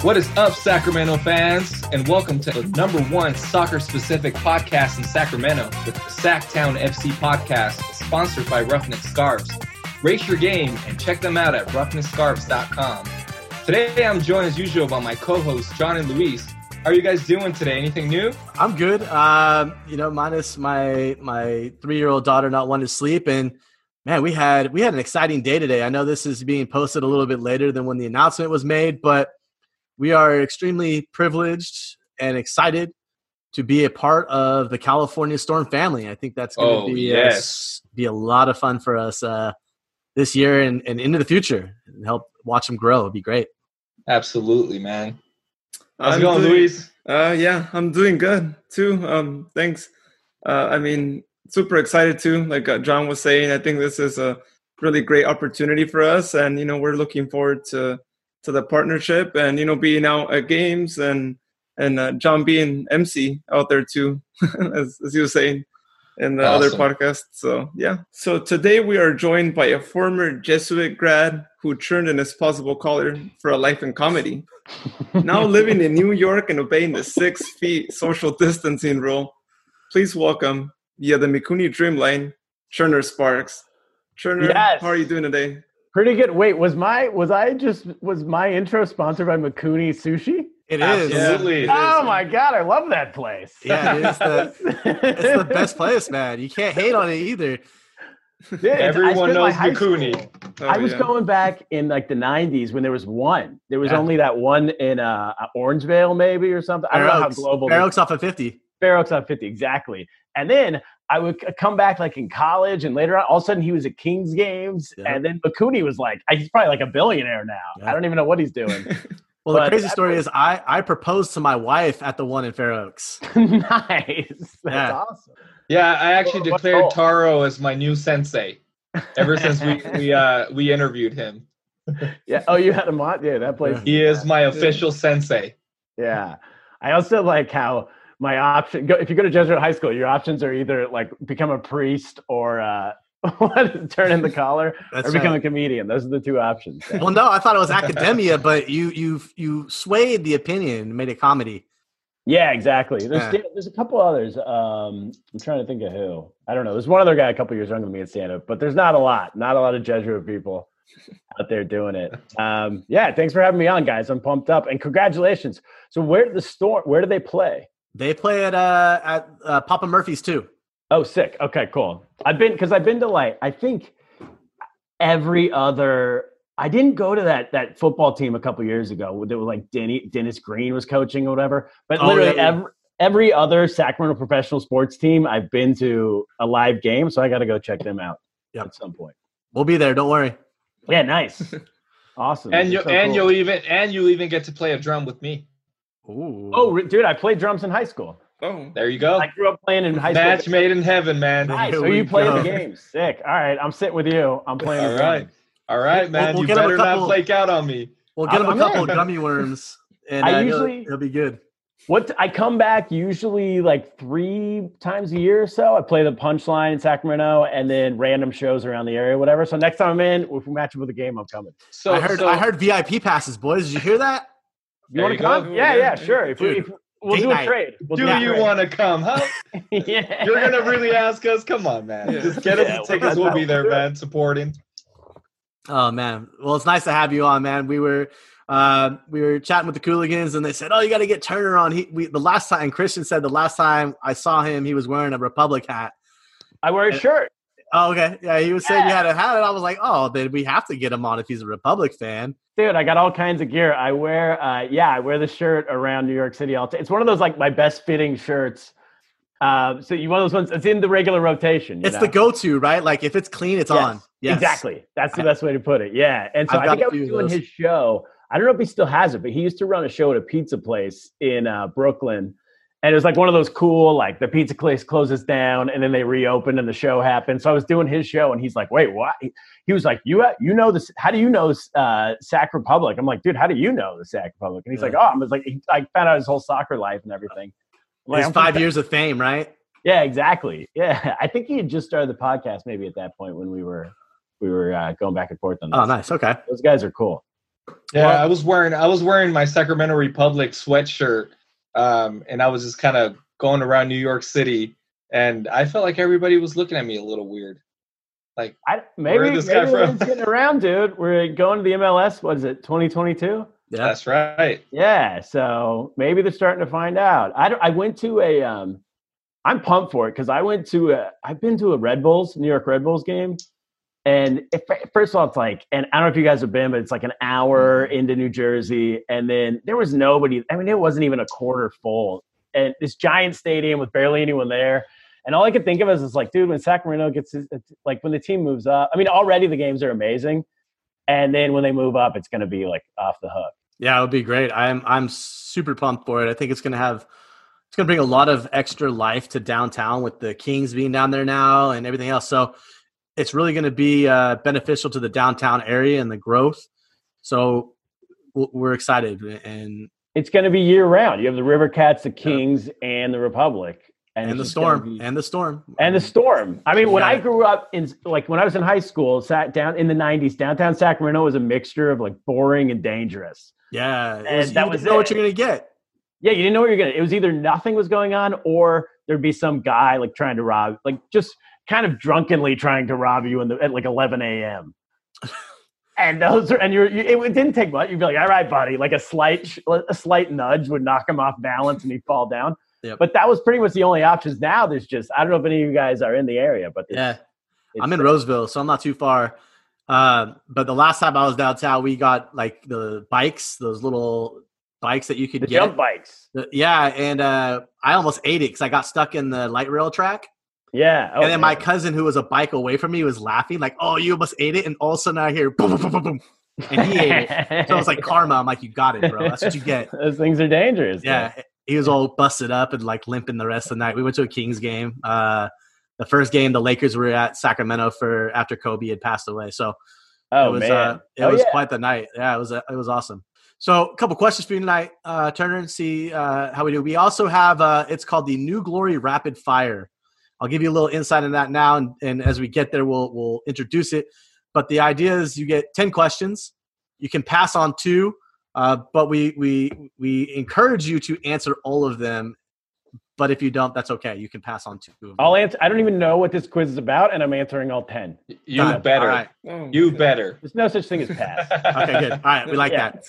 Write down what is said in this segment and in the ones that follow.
What is up, Sacramento fans, and welcome to the number one soccer-specific podcast in Sacramento with the Sactown FC podcast, sponsored by Roughneck Scarves. Rate your game and check them out at roughneckscarves.com. Today, I'm joined as usual by my co-hosts, John and Luis. How are you guys doing today? Anything new? I'm good. Minus my three-year-old daughter not wanting to sleep, and man, we had an exciting day today. I know this is being posted a little bit later than when the announcement was made, but we are extremely privileged and excited to be a part of the California Storm family. I think that's going to be a lot of fun for us this year and into the future, and help watch them grow. It'd be great. Absolutely, man. How's it going, Luis? I'm doing good too. Thanks. Super excited too. Like John was saying, I think this is a really great opportunity for us, and we're looking forward to the partnership and being out at games and John being MC out there too, as he was saying in the other podcast. So today we are joined by a former Jesuit grad who turned an Impossible Caller for a life in comedy, now living in New York and obeying the 6 feet social distancing rule. Please welcome via the Mikuni Dreamline, Turner Sparks. Turner, yes. How are you doing today? Pretty good. Wait, was my intro sponsored by Mikuni Sushi? It is. Absolutely. Oh my God, I love that place. Yeah, it is it's the best place, man. You can't hate on it either. Dude, everyone knows Mikuni. I was going back in like the 90s when there was one. There was only that one in Orangevale maybe or something. I don't know how global. Fair Oaks off of 50. Fair Oaks off 50, exactly. And then I would come back like in college and later on, all of a sudden he was at Kings games. Yep. And then Mikuni was like, he's probably like a billionaire now. Yep. I don't even know what he's doing. Well, the crazy story is I proposed to my wife at the one in Fair Oaks. Nice. That's awesome. Yeah. I actually declared Taro as my new sensei ever since we interviewed him. Yeah. Oh, you had him on? Yeah. That place. He is my official sensei. Yeah. I also like how, if you go to Jesuit high school, your options are either like become a priest or turn in the collar or become a comedian. Those are the two options. Well, no, I thought it was academia, but you swayed the opinion and made it comedy. Yeah, exactly. There's a couple others. I'm trying to think of who. I don't know. There's one other guy a couple years younger than me in stand-up, but there's not a lot of Jesuit people out there doing it. Thanks for having me on, guys. I'm pumped up and congratulations. So where do they play? They play at Papa Murphy's too. Oh, sick. Okay, cool. I've been to I didn't go to that football team a couple years ago. They were like Dennis Green was coaching or whatever. But every other Sacramento professional sports team, I've been to a live game. So I got to go check them out at some point. We'll be there. Don't worry. Yeah, nice. Awesome. You'll even get to play a drum with me. Ooh. Oh, dude, I played drums in high school. Oh, there you go. I grew up playing in high school. Match made in heaven, man. Nice. So you play the game. Sick. All right, I'm sitting with you. I'm playing the game. All right, man. We'll you better not flake out on me. We'll get him a couple of gummy worms, and it'll be good. I come back usually like 3 times a year or so. I play the Punchline in Sacramento and then random shows around the area, whatever. So next time I'm in, if we match up with a game, I'm coming. So I heard VIP passes, boys. Did you hear that? You want to come? Yeah, sure. We'll do a trade. Do you want to come, huh? Yeah. You're going to really ask us? Come on, man. Yeah. Just get us the tickets. We'll be there, man, supporting. Oh, man. Well, it's nice to have you on, man. We were chatting with the Cooligans, and they said, you got to get Turner on. Christian said the last time I saw him, he was wearing a Republic hat. I wear a shirt. Oh, okay. Yeah, he was saying you had a hat, and I was like, then we have to get him on if he's a Republic fan. Dude, I got all kinds of gear. I wear the shirt around New York City all day. It's one of those, like, my best-fitting shirts. So you one of those ones that's in the regular rotation. It's the go-to, right? Like, if it's clean, it's on. Yes. Exactly. That's the best way to put it, yeah. And so I think I was doing his show. I don't know if he still has it, but he used to run a show at a pizza place in Brooklyn. And it was like one of those cool, like the pizza place closes down and then they reopen and the show happened. So I was doing his show and he's like, wait, what? He was like, you know this? How do you know Sac Republic? I'm like, dude, how do you know the Sac Republic? And he's like, I found out his whole soccer life and everything. Like, 5 years of fame, right? Yeah, exactly. Yeah. I think he had just started the podcast maybe at that point when we were going back and forth on this. Oh, nice. Okay. Those guys are cool. Yeah. Well, I was wearing my Sacramento Republic sweatshirt. And I was just kind of going around New York City, and I felt like everybody was looking at me a little weird. Like, maybe we're just getting around, dude. We're going to the MLS. What is it, 2022? Yeah, that's right. Yeah, so maybe they're starting to find out. I'm pumped for it because I've been to a New York Red Bulls game, and first of all, it's like, and I don't know if you guys have been, but it's like an hour into New Jersey, and then there was nobody. I mean, it wasn't even a quarter full, and this giant stadium with barely anyone there. And all I could think of is like, dude, when Sacramento gets like when the team moves up, I mean, already the games are amazing. And then when they move up, it's going to be like off the hook. Yeah, it would be great. I'm super pumped for it. I think it's going to bring a lot of extra life to downtown with the Kings being down there now and everything else. So it's really going to be beneficial to the downtown area and the growth. So we're excited. And it's going to be year round. You have the River Cats, the Kings, and the Republic. And the Storm. And the Storm. I mean, when I grew up, when I was in high school, sat down in the 90s, downtown Sacramento was a mixture of like boring and dangerous. Yeah. And that was it. You didn't know what you're going to get. Yeah, you didn't know what you're going to. It was either nothing was going on or there'd be some guy like trying to rob, like just kind of drunkenly trying to rob you at like 11 a.m. And it didn't take much. You'd be like, all right, buddy. Like a slight nudge would knock him off balance and he'd fall down. Yep. But that was pretty much the only options. Now there's just, I don't know if any of you guys are in the area, but I'm in Roseville, so I'm not too far. But the last time I was downtown, we got like the bikes, those little bikes that you could get. Jump bikes. Yeah. And I almost ate it because I got stuck in the light rail track. Yeah. Okay. And then my cousin, who was a bike away from me, was laughing like, oh, you almost ate it. And all of a sudden I hear boom, boom, boom, boom, boom. And he ate it. So it's like karma. I'm like, you got it, bro. That's what you get. Those things are dangerous. Yeah. Though. He was all busted up and like limping the rest of the night. We went to a Kings game. The first game, the Lakers were at Sacramento after Kobe had passed away. So it was quite the night. Yeah, it was awesome. So a couple questions for you tonight, Turner, and see how we do. We also have, it's called the New Glory Rapid Fire. I'll give you a little insight on that now. And as we get there, we'll introduce it. But the idea is you get 10 questions. You can pass on 2. But we encourage you to answer all of them. But if you don't, that's okay. You can pass on 2 of them. I'll answer. I don't even know what this quiz is about, and I'm answering all 10. You better. All right. You better. There's no such thing as pass. Okay, good. All right, we like that.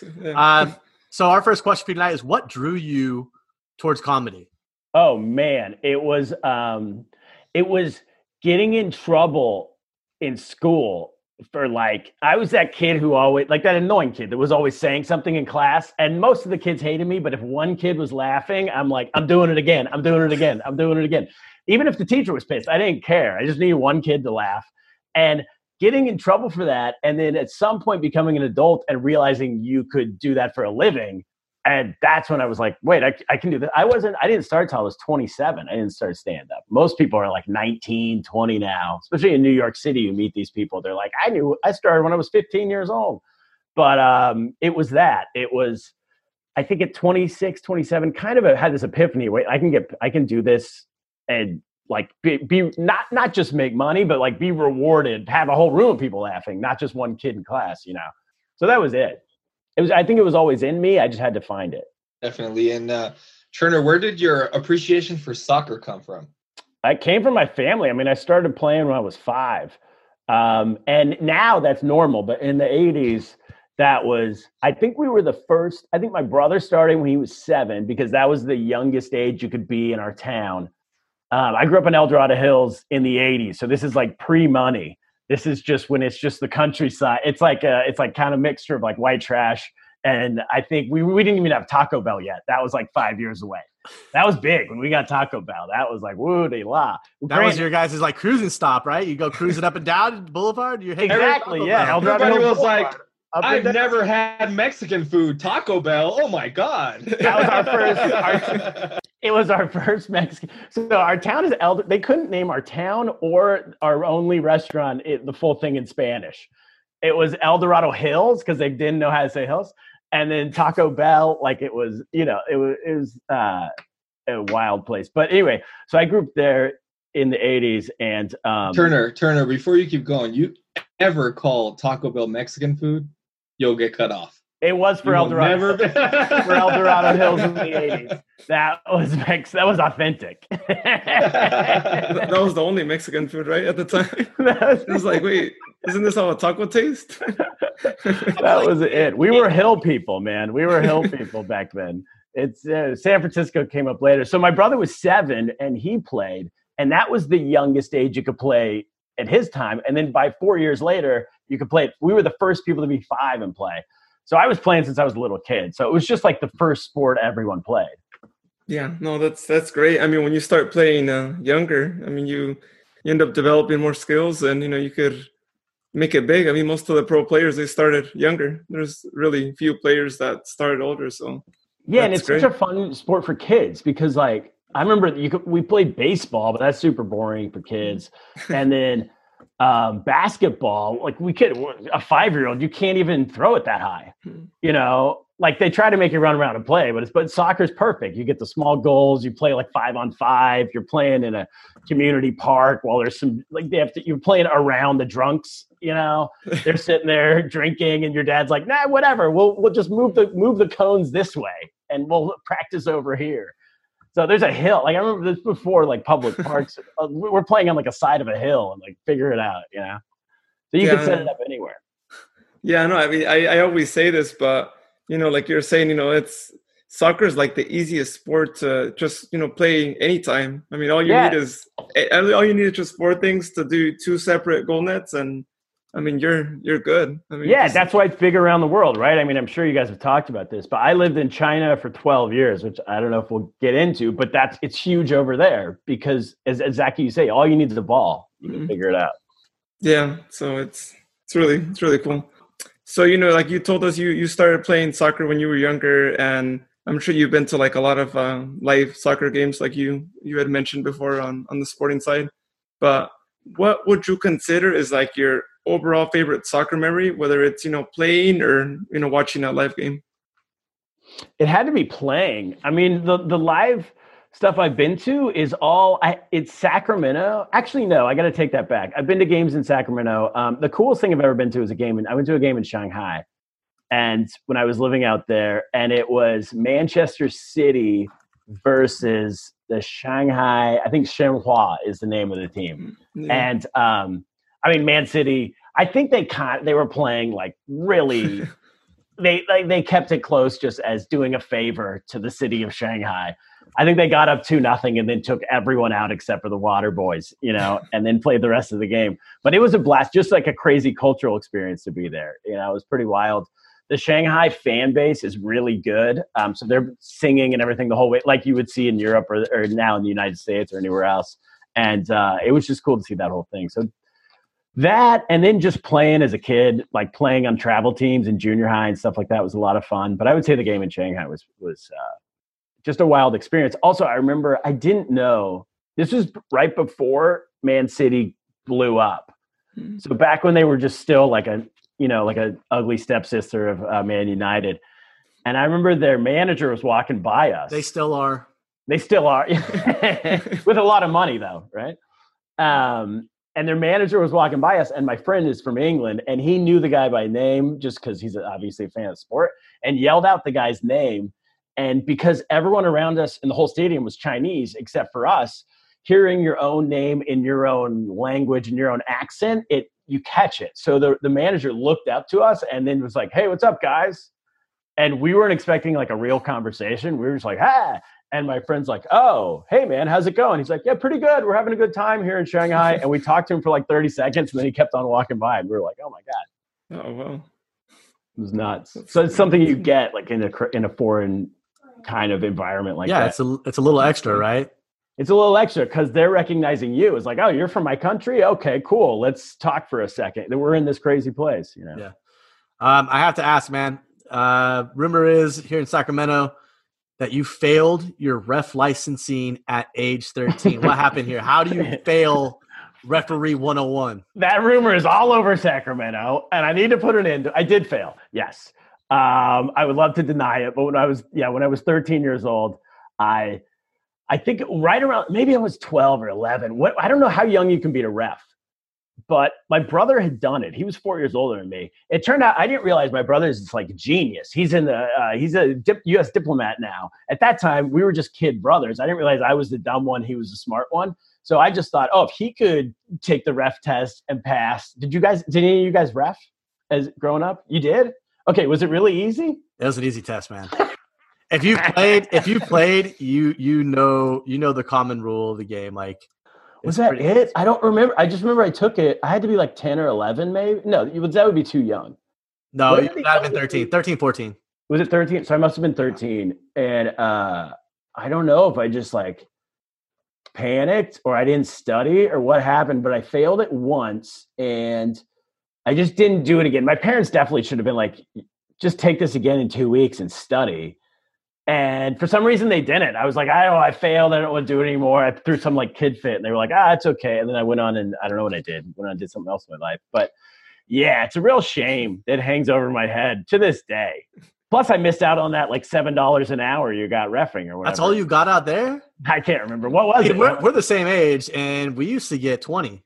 So our first question for tonight is, what drew you towards comedy? Oh man, it was getting in trouble in school. For like, I was that kid who always, like that annoying kid that was always saying something in class, and most of the kids hated me, but if one kid was laughing, I'm like, I'm doing it again. Even if the teacher was pissed, I didn't care. I just needed one kid to laugh. And getting in trouble for that, and then at some point becoming an adult and realizing you could do that for a living. And that's when I was like, wait, I can do this. I didn't start till I was 27. I didn't start stand up. Most people are like 19, 20 now, especially in New York City. You meet these people. They're like, I started when I was 15 years old, but it was that. It was, I think at 26, 27, kind of had this epiphany. Wait, I can do this and like be not just make money, but like be rewarded, have a whole room of people laughing, not just one kid in class, you know? So that was it. I think it was always in me. I just had to find it. Definitely. And Turner, where did your appreciation for soccer come from? It came from my family. I mean, I started playing when I was 5. And now that's normal. But in the 80s, I think we were the first. I think my brother started when he was 7, because that was the youngest age you could be in our town. I grew up in El Dorado Hills in the 80s. So this is like pre-money. This is just when it's just the countryside. It's like kind of mixture of like white trash. And I think we didn't even have Taco Bell yet. That was like 5 years away. That was big when we got Taco Bell. That was like, woo de la. That was your guys' like cruising stop, right? You go cruising up and down Boulevard. You hate exactly, yeah. Everybody was like, I've never had Mexican food. Taco Bell. Oh my God. That was it was our first Mexican. So our town is they couldn't name our town or our only restaurant, the full thing in Spanish. It was El Dorado Hills, because they didn't know how to say hills. And then Taco Bell, like it was, you know, it was a wild place. But anyway, so I grew up there in the 80s. And Turner, before you keep going, you ever call Taco Bell Mexican food, you'll get cut off. It was for El Dorado. For El Dorado Hills in the 80s. That was authentic. That was the only Mexican food, right, at the time? It was like, wait, isn't this how a taco tastes? That was it. We were hill people, man. We were hill people back then. It's San Francisco came up later. So my brother was 7, and he played. And that was the youngest age you could play at his time. And then by 4 years later, you could play. We were the first people to be 5 and play. So I was playing since I was a little kid. So it was just like the first sport everyone played. Yeah, no, that's great. I mean, when you start playing younger, I mean, you end up developing more skills and, you know, you could make it big. I mean, most of the pro players, they started younger. There's really few players that started older. So yeah, and it's great. Such a fun sport for kids because, like, I remember we played baseball, but that's super boring for kids. And then basketball, like a 5-year-old, you can't even throw it that high, you know, like they try to make you run around and play, but soccer's perfect. You get the small goals, you play like 5-on-5, you're playing in a community park while there's some, like you're playing around the drunks, you know, they're sitting there drinking and your dad's like, nah, whatever. We'll just move the cones this way and we'll practice over here. So there's a hill. Like I remember this before, like public parks, we're playing on like a side of a hill and like figure it out, you know? So you can set it up anywhere. Yeah, no, I mean, I always say this, but you know, like you're saying, you know, soccer is like the easiest sport to just, you know, play anytime. I mean, all you need is just 4 things to do 2 separate goal nets. And I mean, you're good. I mean, that's why it's big around the world, right? I mean, I'm sure you guys have talked about this, but I lived in China for 12 years, which I don't know if we'll get into, but it's huge over there because as Zaki, you say, all you need is a ball. You can figure it out. Yeah. So it's really cool. So, you know, like you told us, you started playing soccer when you were younger, and I'm sure you've been to like a lot of live soccer games, like you had mentioned before on the sporting side, but what would you consider is like your overall favorite soccer memory, whether it's, you know, playing or, you know, watching a live game? It had to be playing. I mean, the live stuff I've been to is it's Sacramento. Actually, no, I got to take that back. I've been to games in Sacramento. The coolest thing I've ever been to is I went to a game in Shanghai. And when I was living out there, and it was Manchester City versus the Shanghai, I think Shenhua is the name of the team. Yeah. And, I mean, Man City, I think they were playing like really, they kept it close just as doing a favor to the city of Shanghai. I think they got up 2-0 and then took everyone out except for the water boys, you know, and then played the rest of the game. But it was a blast, just like a crazy cultural experience to be there. You know, it was pretty wild. The Shanghai fan base is really good. So they're singing and everything the whole way, like you would see in Europe or now in the United States or anywhere else. And it was just cool to see that whole thing. So that, and then just playing as a kid, like playing on travel teams in junior high and stuff like that was a lot of fun. But I would say the game in Shanghai was just a wild experience. Also, I remember I didn't know, this was right before Man City blew up. So back when they were just still like an ugly stepsister of Man United. And I remember their manager was walking by us. They still are. With a lot of money though, right? And their manager was walking by us, and my friend is from England, and he knew the guy by name just because he's obviously a fan of sport, and yelled out the guy's name. And because everyone around us in the whole stadium was Chinese except for us, hearing your own name in your own language and your own accent, you catch it. So the manager looked up to us and then was like, "Hey, what's up, guys?" And we weren't expecting like a real conversation. We were just like, "Ah." And my friend's like, "Oh, hey, man, how's it going?" He's like, "Yeah, pretty good. We're having a good time here in Shanghai." And we talked to him for like 30 seconds, and then he kept on walking by. And we were like, "Oh, my God." Oh, well. It was nuts. So it's something you get like in a foreign kind of environment like that. Yeah, it's a little extra, right? It's a little extra because they're recognizing you. It's like, "Oh, you're from my country? Okay, cool. Let's talk for a second. We're in this crazy place, you know?" Yeah. I have to ask, man. Rumor is here in Sacramento that you failed your ref licensing at age 13. What happened here? How do you fail referee 101? That rumor is all over Sacramento, and I need to put an end to it. I did fail, yes. I would love to deny it, but when I was 13 years old, I I think right around, maybe I was 12 or 11. I don't know how young you can be to ref, but my brother had done it. He was 4 years older than me. It turned out, I didn't realize my brother is like a genius. He's in the, he's a U.S. diplomat now. At that time, we were just kid brothers. I didn't realize I was the dumb one. He was the smart one. So I just thought, oh, if he could take the ref test and pass. Did any of you guys ref as growing up? You did? Okay. Was it really easy? It was an easy test, man. If you played, you know the common rule of the game. Like, was that it? Easy. I don't remember. I just remember I took it. I had to be like 10 or 11, maybe. No, that would be too young. No, you would have been 13, 14. Was it 13? So I must have been 13. And I don't know if I just like panicked or I didn't study or what happened, but I failed it once and I just didn't do it again. My parents definitely should have been like, just take this again in 2 weeks and study. And for some reason they didn't. I was like, I failed. I don't want to do it anymore. I threw some like kid fit and they were like, it's okay. And then I went on and I don't know what I did. Went on and did something else in my life. But yeah, it's a real shame that hangs over my head to this day. Plus I missed out on that like $7 an hour you got reffing or whatever. That's all you got out there? I can't remember. What was it? We're the same age and we used to get 20.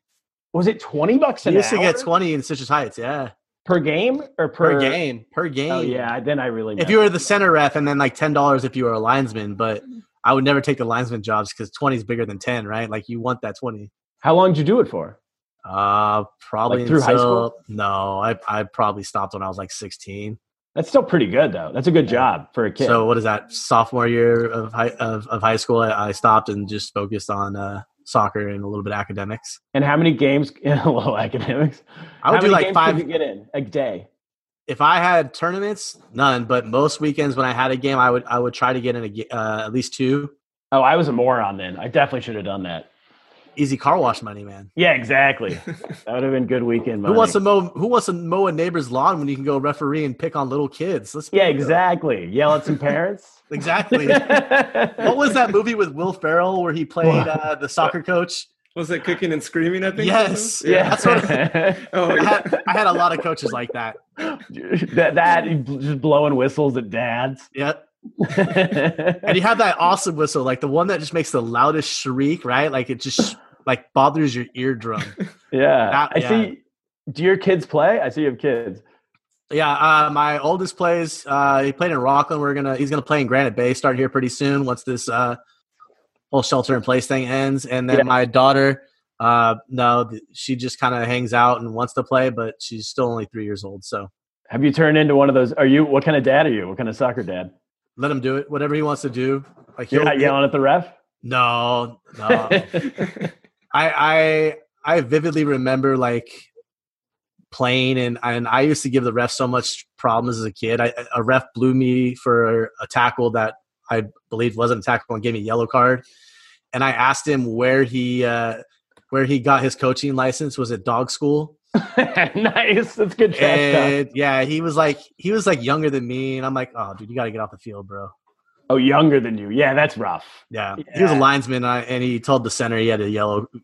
Was it $20 an hour? We used to get 20 in Citrus Heights, yeah. Per game or per game. Oh yeah, then I really. If you were the center ref, and then like $10 if you were a linesman, but I would never take the linesman jobs because 20 is bigger than 10, right? Like you want that 20. How long did you do it for? Probably like through high school. No, I probably stopped when I was like 16. That's still pretty good though. That's a good job for a kid. So what is that? Sophomore year of high school, I stopped and just focused on soccer and a little bit of academics. And how many games in a little academics? I would do like 5 to get in a day. If I had tournaments, none, but most weekends when I had a game, I would try to get in at least 2. Oh, I was a moron then. I definitely should have done that. Easy car wash money, man. Yeah, exactly. That would have been good weekend money. Who wants to mow a neighbor's lawn when you can go referee and pick on little kids? Exactly. Yell at some parents. Exactly. What was that movie with Will Ferrell where he played the soccer coach? Was it Cooking and Screaming, I think? Yes. Yeah. That's what I had a lot of coaches like that. That just blowing whistles at dads. Yep. And you have that awesome whistle, like the one that just makes the loudest shriek, right? Like it just like bothers your eardrum. Yeah. Do your kids play? I see you have kids. Yeah. My oldest plays, he played in Rockland. He's going to play in Granite Bay, start here pretty soon once this whole shelter in place thing ends. And then my daughter, she just kind of hangs out and wants to play, but she's still only 3 years old. So have you turned into one of those? What kind of dad are you? What kind of soccer dad? Let him do it. Whatever he wants to do. Like you're not yelling at the ref? No. I vividly remember like playing and I used to give the ref so much problems as a kid. A ref blew me for a tackle that I believed wasn't a tackle and gave me a yellow card. And I asked him where he got his coaching license. Was it dog school? Nice. That's good trash talk. Yeah, he was like younger than me, and I'm like, oh, dude, you got to get off the field, bro. Oh, younger than you? Yeah, that's rough. Yeah. He was a linesman, and he told the center he had a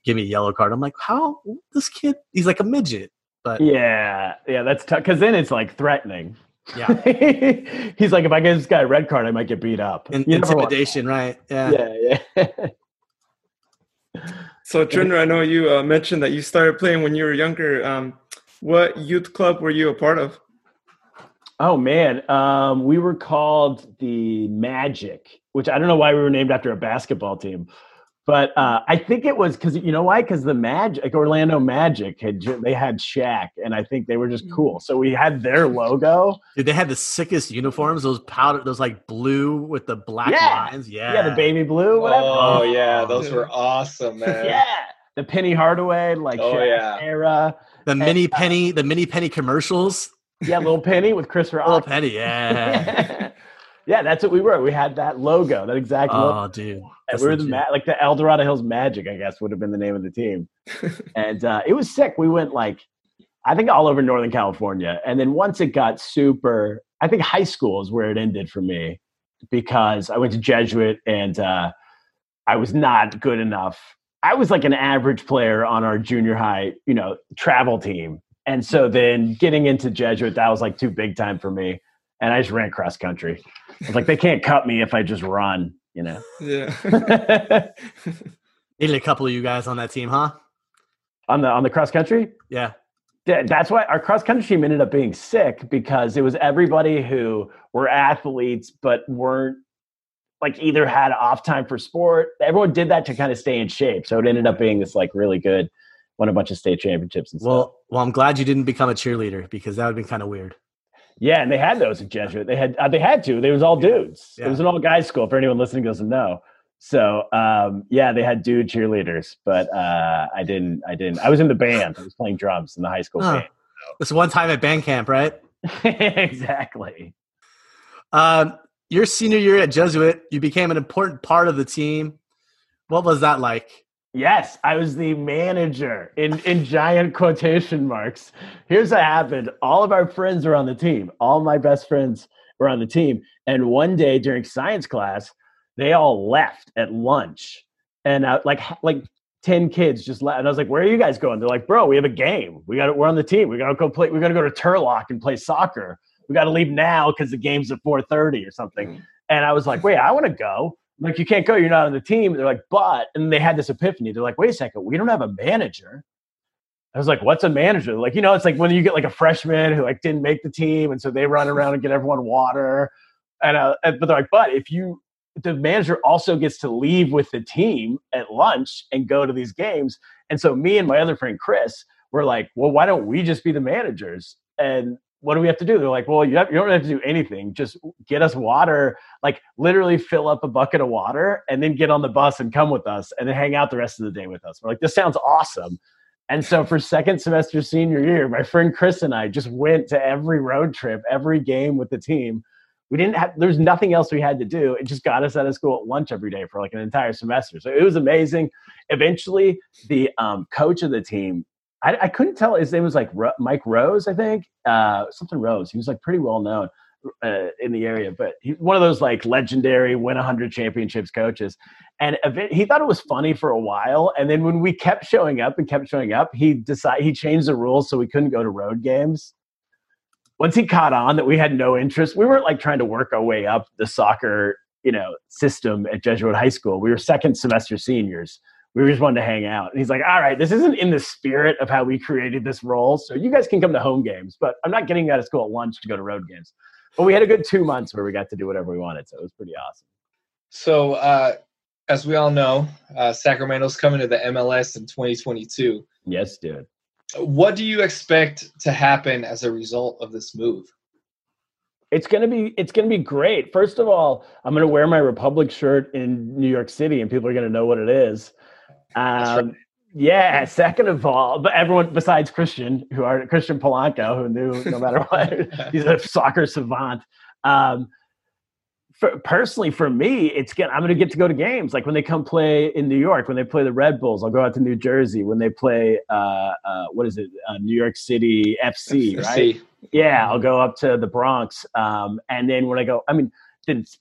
give me a yellow card. I'm like, how this kid? He's like a midget, but yeah, that's tough because then it's like threatening. Yeah, he's like, if I give this guy a red card, I might get beat up. And intimidation, right? Yeah. So Trinder, I know you mentioned that you started playing when you were younger. What youth club were you a part of? Oh man, we were called the Magic, which I don't know why we were named after a basketball team, but I think it was because you know why? Because the Magic, like Orlando Magic, they had Shaq, and I think they were just cool. So we had their logo. Dude, they had the sickest uniforms. Those powder, those like blue with the black lines. Yeah, the baby blue. Whatever. Oh yeah, those were awesome, man. Yeah, the Penny Hardaway, like era. The mini Penny commercials. Yeah, Little Penny with Chris Rock. Little Penny, yeah. Yeah, that's what we were. We had that logo, that exact logo. Oh, dude. We were like the El Dorado Hills Magic, I guess, would have been the name of the team. And it was sick. We went like, I think all over Northern California. And then once it got super, I think high school is where it ended for me because I went to Jesuit and I was not good enough. I was like an average player on our junior high, travel team. And so then getting into Jesuit, that was like too big time for me. And I just ran cross country. I was like, they can't cut me if I just run. you know? Yeah. Needed a couple of you guys on that team, huh? On the cross country? Yeah. That's why our cross country team ended up being sick, because it was everybody who were athletes but weren't, like, either had off time for sport. Everyone did that to kind of stay in shape. So it ended up being this, like, really good, won a bunch of state championships and stuff. Well, I'm glad you didn't become a cheerleader, because that would have been kind of weird. Yeah, and they had those at Jesuit. They had to. They was all dudes. Yeah. It was an all guys school, for anyone listening who doesn't know. So yeah, they had dude cheerleaders, but I didn't. I was in the band. I was playing drums in the high school band. So. This one time at band camp, right? Exactly. Your senior year at Jesuit, you became an important part of the team. What was that like? Yes, I was the manager, in giant quotation marks. Here's what happened. All of our friends were on the team. All my best friends were on the team. And one day during science class, they all left at lunch. And like 10 kids just left. And I was like, where are you guys going? They're like, bro, we have a game. We're on the team. We got to go play. We're going to go to Turlock and play soccer. We got to leave now because the game's at 4:30 or something. And I was like, wait, I want to go. Like, you can't go. You're not on the team. They're like, but, and they had this epiphany. They're like, wait a second. We don't have a manager. I was like, what's a manager? They're like, you know, it's like when you get like a freshman who like didn't make the team. And so they run around and get everyone water. But they're like, but the manager also gets to leave with the team at lunch and go to these games. And so me and my other friend, Chris, were like, well, why don't we just be the managers? And what do we have to do? They're like, well, you don't have to do anything. Just get us water, like literally fill up a bucket of water and then get on the bus and come with us and then hang out the rest of the day with us. We're like, this sounds awesome. And so for second semester senior year, my friend Chris and I just went to every road trip, every game with the team. We didn't have, there was nothing else we had to do. It just got us out of school at lunch every day for like an entire semester. So it was amazing. Eventually the coach of the team, I couldn't tell. His name was like Mike Rose, I think. Something Rose. He was like pretty well known in the area, but he's one of those like legendary win 100 championships coaches. And he thought it was funny for a while. And then when we kept showing up, he changed the rules so we couldn't go to road games. Once he caught on that we had no interest, we weren't like trying to work our way up the soccer, you know, system at Jesuit High School. We were second semester seniors. We just wanted to hang out. And he's like, all right, this isn't in the spirit of how we created this role. So you guys can come to home games, but I'm not getting out of school at lunch to go to road games. But we had a good 2 months where we got to do whatever we wanted. So it was pretty awesome. So as we all know, Sacramento's coming to the MLS in 2022. Yes, dude. What do you expect to happen as a result of this move? It's gonna be great. First of all, I'm gonna wear my Republic shirt in New York City and people are gonna know what it is. Right. Yeah. Second of all, but everyone besides Christian Polanco, who knew no matter what, he's a soccer savant. Personally, for me, I'm going to get to go to games. Like when they come play in New York, when they play the Red Bulls, I'll go out to New Jersey. When they play, New York City FC, right? Yeah, I'll go up to the Bronx. And then when I go,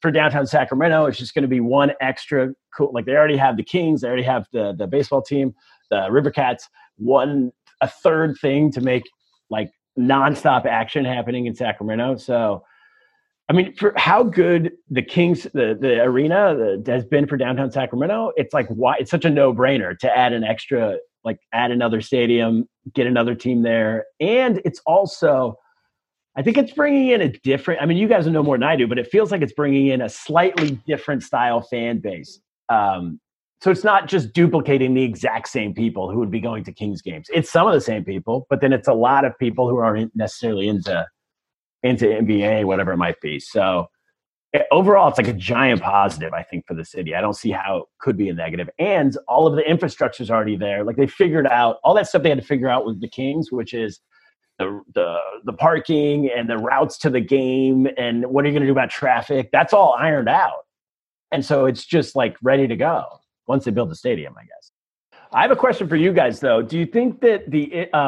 for downtown Sacramento, it's just going to be one extra cool. Like they already have the Kings, they already have the baseball team, the River Cats. A third thing to make like nonstop action happening in Sacramento. So, for how good the Kings, the arena has been for downtown Sacramento, it's like why it's such a no brainer to add an extra, like add another stadium, get another team there, and it's also. I think it's bringing in a different, you guys know more than I do, but it feels like it's bringing in a slightly different style fan base. So it's not just duplicating the exact same people who would be going to Kings games. It's some of the same people, but then it's a lot of people who aren't necessarily into NBA, whatever it might be. So overall, it's like a giant positive, I think, for the city. I don't see how it could be a negative. And all of the infrastructure is already there. Like they figured out all that stuff they had to figure out with the Kings, which is the parking and the routes to the game and what are you going to do about traffic? That's all ironed out. And so it's just like ready to go once they build the stadium, I guess. I have a question for you guys though. Do you think that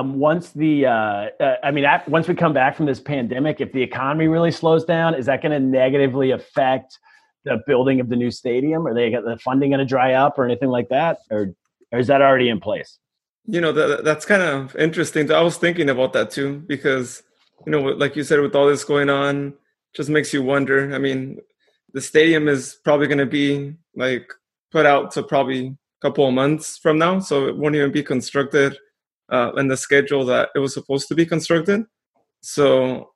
once we come back from this pandemic, if the economy really slows down, is that going to negatively affect the building of the new stadium? Are they got the funding going to dry up or anything like that? Or is that already in place? You know, that's kind of interesting. I was thinking about that too, because, you know, like you said, with all this going on, just makes you wonder. the stadium is probably going to be like put out to probably a couple of months from now. So it won't even be constructed in the schedule that it was supposed to be constructed. So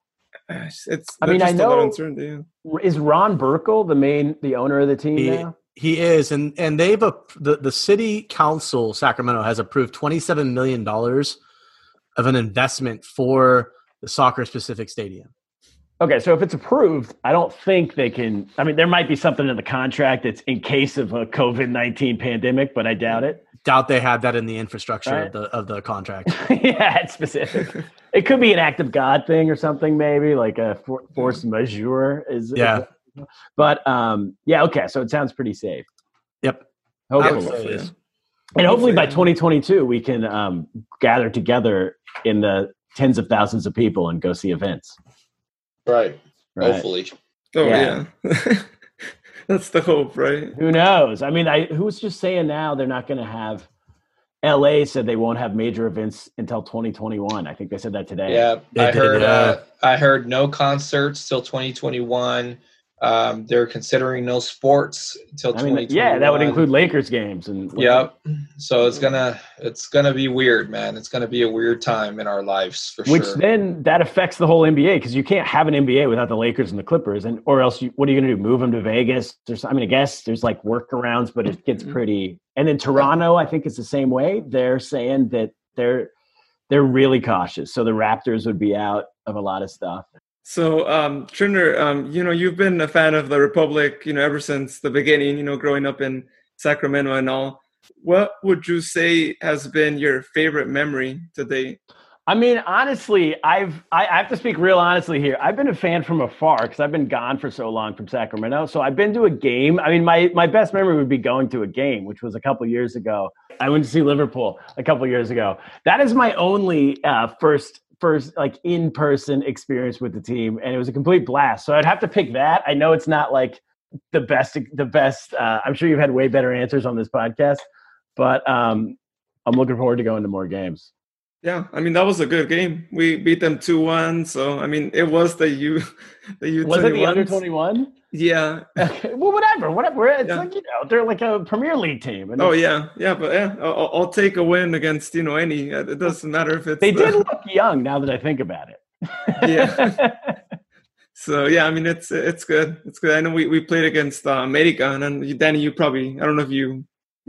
it's, I mean, I know, is Ron Burkle the owner of the team now? He is. And they've, the city council, Sacramento, has approved $27 million of an investment for the soccer specific stadium. Okay. So if it's approved, I don't think they can, I mean, there might be something in the contract that's in case of a COVID-19 pandemic, but I doubt it. Doubt they have that in the infrastructure of the contract. Yeah, it's specific. It could be an act of God thing or something, maybe like a force majeure. Okay. So it sounds pretty safe. Yep. Hopefully. And hopefully by 2022 we can gather together in the tens of thousands of people and go see events. Right. Hopefully. Oh yeah. That's the hope, right? Who knows? I mean, who's just saying now they're not going to have – LA said they won't have major events until 2021. I think they said that today. Yeah, I heard no concerts till 2021. They're considering no sports till 2021. Yeah, that would include Lakers games. So it's gonna be weird, man. It's going to be a weird time in our lives for sure. Which then that affects the whole NBA because you can't have an NBA without the Lakers and the Clippers, or else what are you going to do? Move them to Vegas? I guess there's like workarounds, but it gets pretty. And then Toronto, I think it's the same way. They're saying that they're really cautious, so the Raptors would be out of a lot of stuff. So, Trinder, you've been a fan of the Republic, ever since the beginning, growing up in Sacramento and all. What would you say has been your favorite memory to date? I mean, honestly, I have to speak real honestly here. I've been a fan from afar because I've been gone for so long from Sacramento. So I've been to a game. I mean, my best memory would be going to a game, which was a couple years ago. I went to see Liverpool a couple years ago. That is my only first like in-person experience with the team, and it was a complete blast. So I'd have to pick that. I know it's not like the best. I'm sure you've had way better answers on this podcast, but I'm looking forward to going to more games. Yeah, I mean, that was a good game. We beat them 2-1. So I mean, it was the U21. Was it the under 21? Yeah. Okay. Well, whatever. It's they're like a Premier League team. And I'll take a win against any. It doesn't matter if it's. They did look young. Now that I think about it. Yeah. So yeah, I mean, it's good. It's good. I know we played against America, and then Danny, you probably, I don't know if you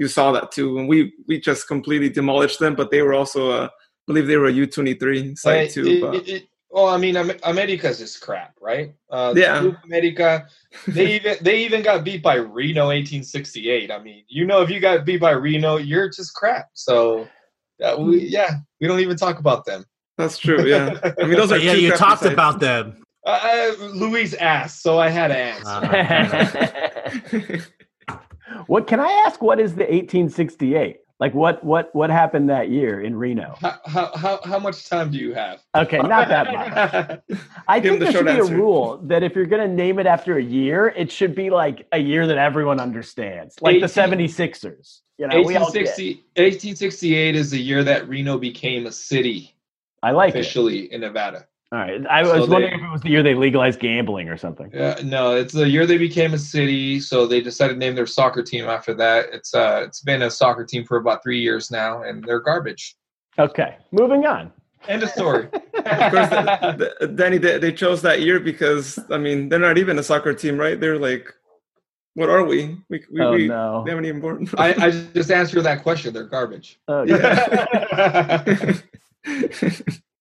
saw that too, and we just completely demolished them, but they were also I believe they were U23 side too. America's is crap, right? America, they even got beat by Reno 1868. I mean, if you got beat by Reno, you're just crap. So we don't even talk about them. That's true. Yeah, I mean, those are you talked sides. About them. Louise asked, so I had to ask. What can I ask? What is the 1868? Like what happened that year in Reno? How much time do you have? Okay, not that much. I think there should be a rule that if you're going to name it after a year, it should be like a year that everyone understands, like the 76ers. 1868 is the year that Reno became a city. I like officially in Nevada. All right. I was wondering if it was the year they legalized gambling or something. No, it's the year they became a city, so they decided to name their soccer team after that. It's been a soccer team for about 3 years now, and they're garbage. Okay, moving on. End of story. Of course, Danny, they chose that year because, I mean, they're not even a soccer team, right? They're like, what are we? No. They haven't even born. I just answered that question. They're garbage. Oh, yeah.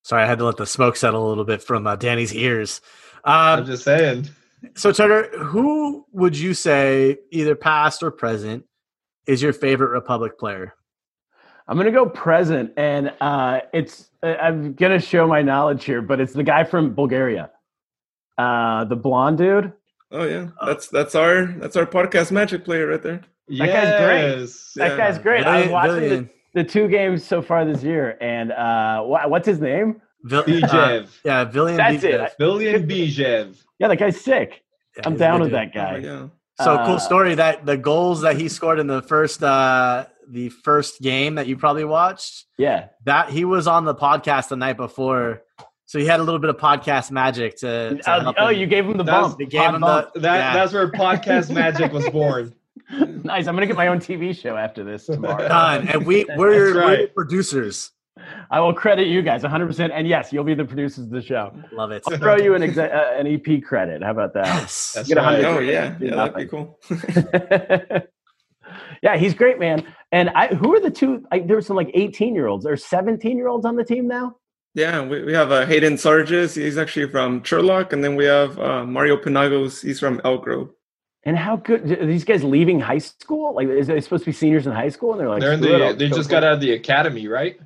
Sorry, I had to let the smoke settle a little bit from Danny's ears. I'm just saying. So, Turner, who would you say, either past or present, is your favorite Republic player? I'm going to go present, and I'm going to show my knowledge here, but it's the guy from Bulgaria, the blonde dude. Oh yeah, that's our podcast magic player right there. That guy's great. I was watching it. The two games so far this year, and what's his name? Bijev. Yeah, Villian Bijev. That's it. Villian Bijev. Yeah, that guy's sick. Yeah, I'm down with that guy. Oh, yeah. So cool story that the goals that he scored in the first game that you probably watched. Yeah, that he was on the podcast the night before So he had a little bit of podcast magic to help him. You gave him the bump. That's where podcast magic was born. Nice. I'm going to get my own TV show after this tomorrow. Done. And we're producers. I will credit you guys 100%. And yes, you'll be the producers of the show. Love it. I'll throw you an EP credit. How about that? Yes. That's right. Oh, yeah. Yeah, that'd be cool. Yeah, he's great, man. And who are the two? There were some 18-year-olds or 17-year-olds on the team now. Yeah, we have Hayden Sarges. He's actually from Turlock. And then we have Mario Penagos. He's from Elk Grove. And how good are these guys leaving high school? Is they supposed to be seniors in high school? And they just got out of the academy, right?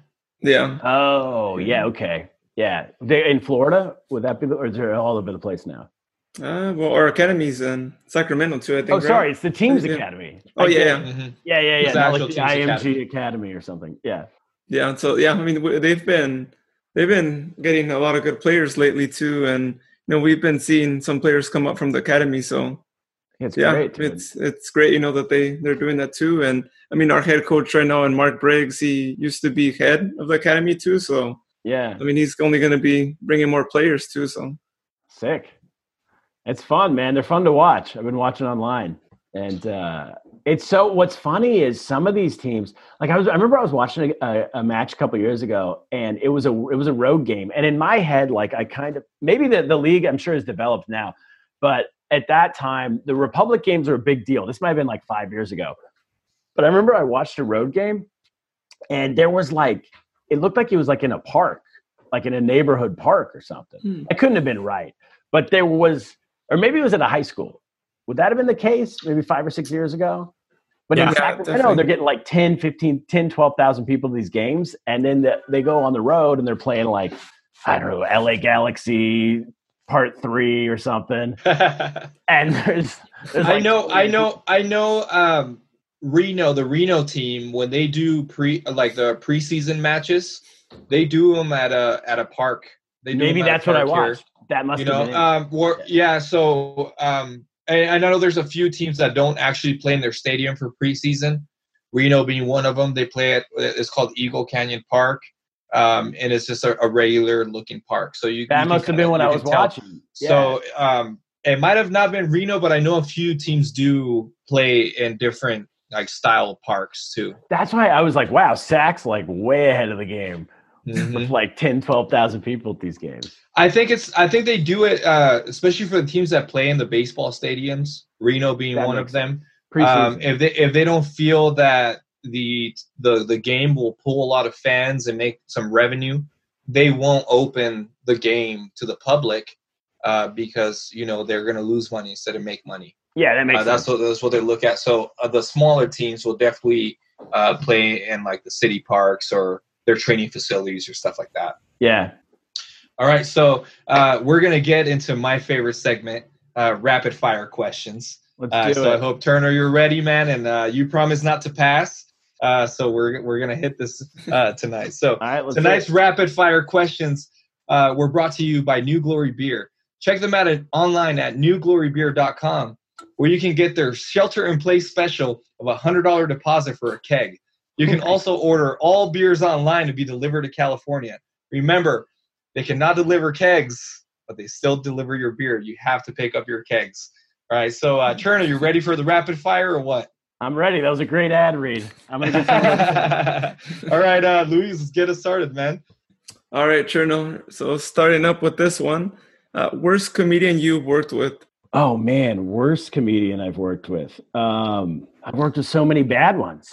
Yeah. Oh, yeah. Okay. Yeah. They in Florida? Would that be, or is it all over the place now? Well, our academy's in Sacramento too, I think. Oh, sorry, it's the team's academy. Oh, yeah. Mm-hmm. Yeah. Not the IMG academy or something. Yeah. Yeah. So yeah, I mean, they've been getting a lot of good players lately too, and we've been seeing some players come up from the academy. So great. Dude. It's great, that they're doing that too. And I mean, our head coach right now, and Mark Briggs, he used to be head of the academy too. So yeah, I mean, he's only going to be bringing more players too. So sick. It's fun, man. They're fun to watch. I've been watching online, and it's so. What's funny is some of these teams. I remember I was watching a match a couple years ago, and it was a road game. And in my head, I kind of maybe the league I'm sure has developed now, but at that time the Republic games were a big deal. This might have been 5 years ago, but I remember I watched a road game, and there was it looked like it was in a park, in a neighborhood park or something. That couldn't have been right, but there was. Or maybe it was at a high school. Would that have been the case? Maybe 5 or 6 years ago? But in Sacramento, they're getting 10, 12,000 people to these games. And then they go on the road and they're playing LA Galaxy Part 3 or something. And there's I know. The Reno team, when they do the preseason matches, they do them at a park. Maybe that's what I watched. That must be it. I know there's a few teams that don't actually play in their stadium for preseason. Reno being one of them. They play at it's called Eagle Canyon Park, and it's just a regular looking park. So that must have been what I was watching. Yeah. So it might have not been Reno, but I know a few teams do play in different style parks too. That's why I was wow, Sac's way ahead of the game. Mm-hmm. With 10, 12,000 people at these games. I think they do it, especially for the teams that play in the baseball stadiums, Reno being one of them. If they don't feel that the game will pull a lot of fans and make some revenue, they won't open the game to the public because, they're going to lose money instead of make money. Yeah, that makes sense. That's what they look at. So the smaller teams will definitely play in the city parks or their training facilities or stuff like that. Yeah. All right. So we're going to get into my favorite segment, rapid fire questions. Let's do it. So I hope, Turner, you're ready, man. And you promise not to pass. So we're going to hit this tonight. So tonight's rapid fire questions were brought to you by New Glory Beer. Check them out online at newglorybeer.com, where you can get their shelter in place special of $100 deposit for a keg. You can also order all beers online to be delivered to California. Remember, they cannot deliver kegs, but they still deliver your beer. You have to pick up your kegs. All right, so Turner, you ready for the rapid fire or what? I'm ready. That was a great ad read. I'm gonna get all right, Luis, let's get us started, man. All right, Turner. So starting up with this one, worst comedian you've worked with? Oh man, worst comedian I've worked with. I've worked with so many bad ones.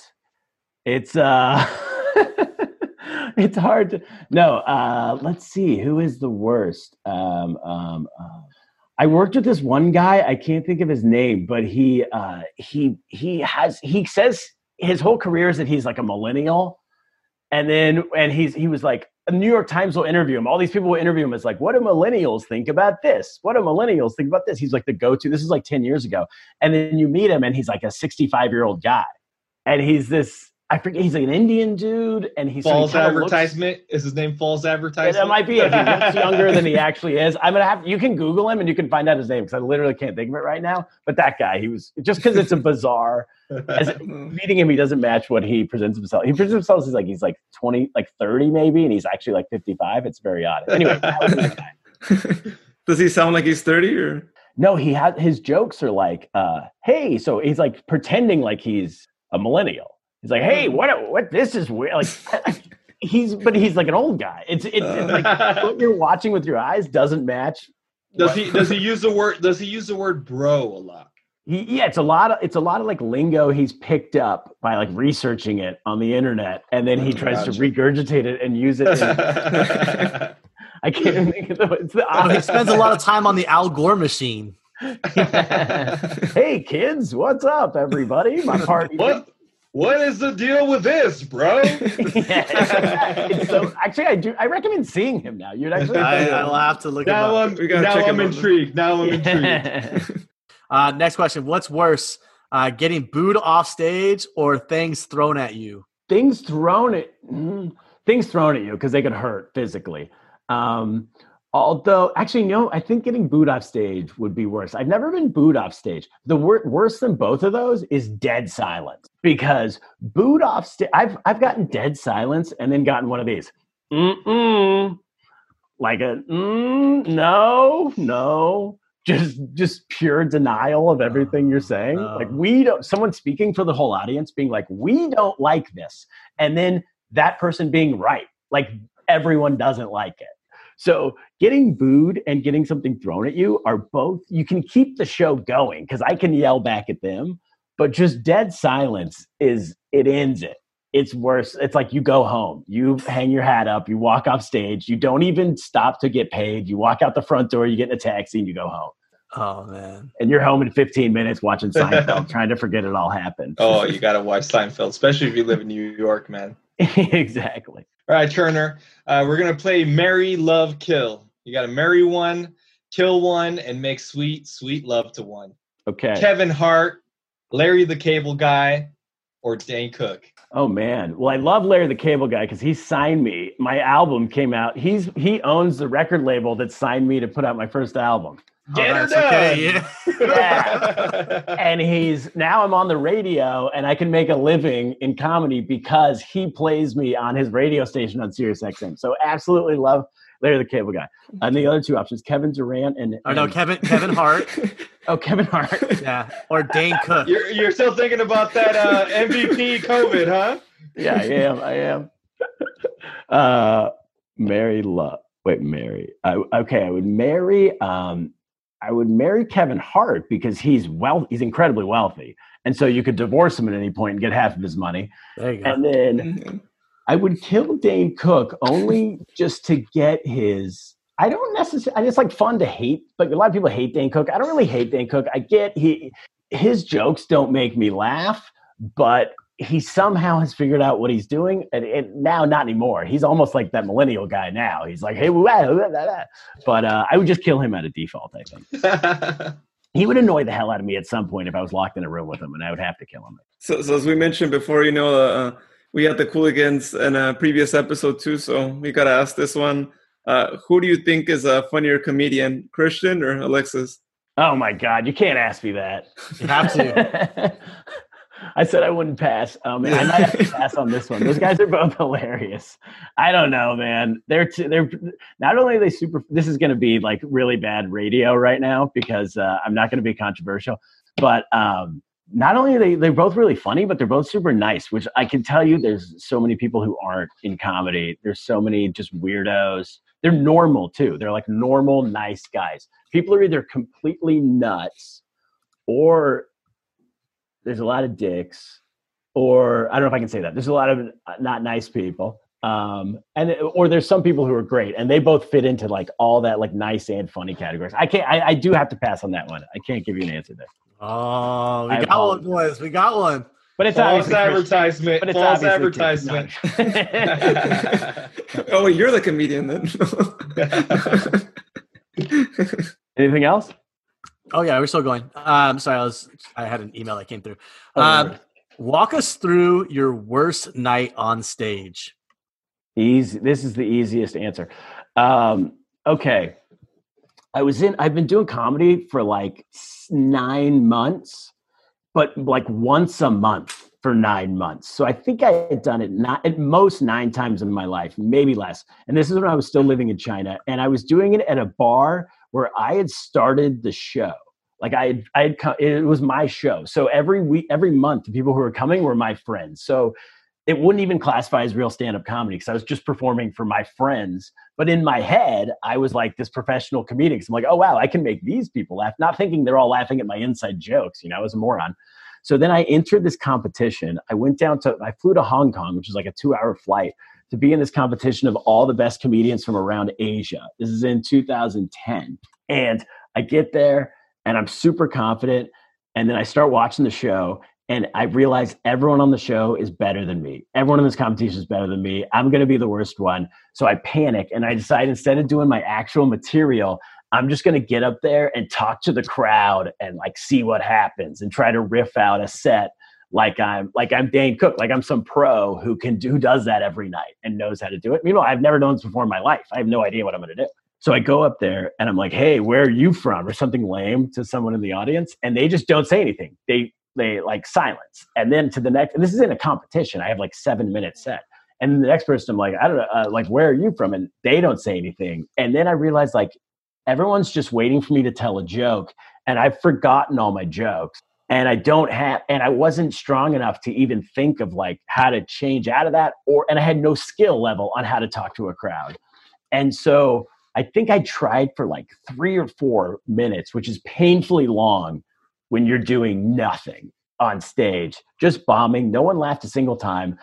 It's it's hard to let's see who is the worst. I worked with this one guy, I can't think of his name, but he says his whole career is that he's a millennial, and he was the New York Times will interview him. All these people will interview him as what do millennials think about this? What do millennials think about this? He's the go-to. This is 10 years ago. And then you meet him and he's a 65-year-old guy. And he's this I forget, he's like an Indian dude, and he's Falls so he Advertisement looks, is his name. Falls Advertisement. It might be. If he looks younger than he actually is, I'm gonna have. You can Google him and you can find out his name because I literally can't think of it right now. But that guy, he was just because it's a bizarre. Meeting him, he doesn't match what he presents himself. He presents himself as like he's like 20, like 30 maybe, and he's actually like 55. It's very odd. Anyway, that was that guy. Does he sound like he's 30 or? No, he had his jokes are like, hey, so he's like pretending like he's a millennial. He's like, hey, what? This is weird. Like, he's like an old guy. It's like what you're watching with your eyes doesn't match. Does he use the word bro a lot? Yeah, it's a lot of like lingo he's picked up by like researching it on the internet, and then he tries to regurgitate it and use it. I can't even think of it. He spends a lot of time on the Al Gore machine. Hey kids, what's up, everybody? My party. What is the deal with this, bro? Yeah, it's so, actually, I do. I recommend seeing him now. You'd actually. I'll have to look. Now him up. Now I'm intrigued. Next question: what's worse, getting booed off stage or things thrown at you? Things thrown at you because they could hurt physically. Although, actually, no, I think getting booed off stage would be worse. I've never been booed off stage. The worse than both of those is dead silence, because booed off stage, I've gotten dead silence and then gotten one of these. Like a, no. Just pure denial of everything you're saying. Like someone speaking for the whole audience being like, we don't like this. And then that person being right. Like everyone doesn't like it. So getting booed and getting something thrown at you are both, you can keep the show going because I can yell back at them, but just dead silence it ends it. It's worse. It's like you go home, you hang your hat up, you walk off stage, you don't even stop to get paid. You walk out the front door, you get in a taxi and you go home. Oh man. And you're home in 15 minutes watching Seinfeld, trying to forget it all happened. Oh, you got to watch Seinfeld, especially if you live in New York, man. Exactly. All right, Turner, we're going to play Marry, Love, Kill. You got to marry one, kill one, and make sweet, sweet love to one. Okay. Kevin Hart, Larry the Cable Guy, or Dane Cook? Oh, man. Well, I love Larry the Cable Guy because he signed me. My album came out. He owns the record label that signed me to put out my first album. Get her done. And now I'm on the radio and I can make a living in comedy because he plays me on his radio station on Sirius XM. So absolutely love Larry the Cable Guy. And the other two options, Kevin Durant and Kevin Hart. Oh, Kevin Hart. Yeah. Or Dane Cook. You're still thinking about that MVP COVID, huh? Yeah, I am. I would marry Kevin Hart because he's incredibly wealthy. And so you could divorce him at any point and get half of his money. There you go. And then I would kill Dane Cook only just to get his, it's like fun to hate, but a lot of people hate Dane Cook. I don't really hate Dane Cook. I get his jokes don't make me laugh, but he somehow has figured out what he's doing. And now, not anymore. He's almost like that millennial guy now. He's like, hey, but I would just kill him out of default, I think. He would annoy the hell out of me at some point if I was locked in a room with him, and I would have to kill him. So as we mentioned before, we had the Cooligans in a previous episode too, so we got to ask this one. Who do you think is a funnier comedian, Christian or Alexis? Oh, my God. You can't ask me that. You have to. I said I wouldn't pass. I might have to pass on this one. Those guys are both hilarious. I don't know, man. They're not only are they super. This is going to be like really bad radio right now because I'm not going to be controversial. But not only are they're both really funny, but they're both super nice. Which I can tell you, there's so many people who aren't in comedy. There's so many just weirdos. They're normal too. They're like normal, nice guys. People are either completely nuts or there's a lot of dicks, or I don't know if I can say that. There's a lot of not nice people. Or there's some people who are great and they both fit into like all that like nice and funny categories. I do have to pass on that one. I can't give you an answer there. Oh, we got one. But it's false advertisement. But it's false advertisement. Oh, you're the comedian then. Anything else? Oh yeah, we're still going. Sorry, I had an email that came through. Walk us through your worst night on stage. Easy. This is the easiest answer. Okay. I've been doing comedy for like 9 months, but like once a month for 9 months. So I think I had done it at most 9 times in my life, maybe less. And this is when I was still living in China. And I was doing it at a bar where I had started the show. Like I had come, it was my show. So every month, the people who were coming were my friends. So it wouldn't even classify as real stand-up comedy because I was just performing for my friends. But in my head, I was like this professional comedian. So I'm like, oh, wow, I can make these people laugh. Not thinking they're all laughing at my inside jokes. You know, I was a moron. So then I entered this competition. I flew to Hong Kong, which is like a 2-hour flight, to be in this competition of all the best comedians from around Asia. This is in 2010. And I get there and I'm super confident. And then I start watching the show. And I realized everyone on the show is better than me. Everyone in this competition is better than me. I'm going to be the worst one. So I panic and I decide instead of doing my actual material, I'm just going to get up there and talk to the crowd and like see what happens and try to riff out a set like I'm Dane Cook, like I'm some pro who does that every night and knows how to do it. Meanwhile, I've never done this before in my life. I have no idea what I'm going to do. So I go up there and I'm like, hey, where are you from? Or something lame to someone in the audience. And they just don't say anything. They like silence. And then to the next, and this is in a competition. I have like 7 minute set. And then the next person, I'm like, I don't know, like, where are you from? And they don't say anything. And then I realized like, everyone's just waiting for me to tell a joke. And I've forgotten all my jokes and I wasn't strong enough to even think of like how to change out of that and I had no skill level on how to talk to a crowd. And so I think I tried for like 3 or 4 minutes, which is painfully long. When you're doing nothing on stage, just bombing. No one laughed a single time.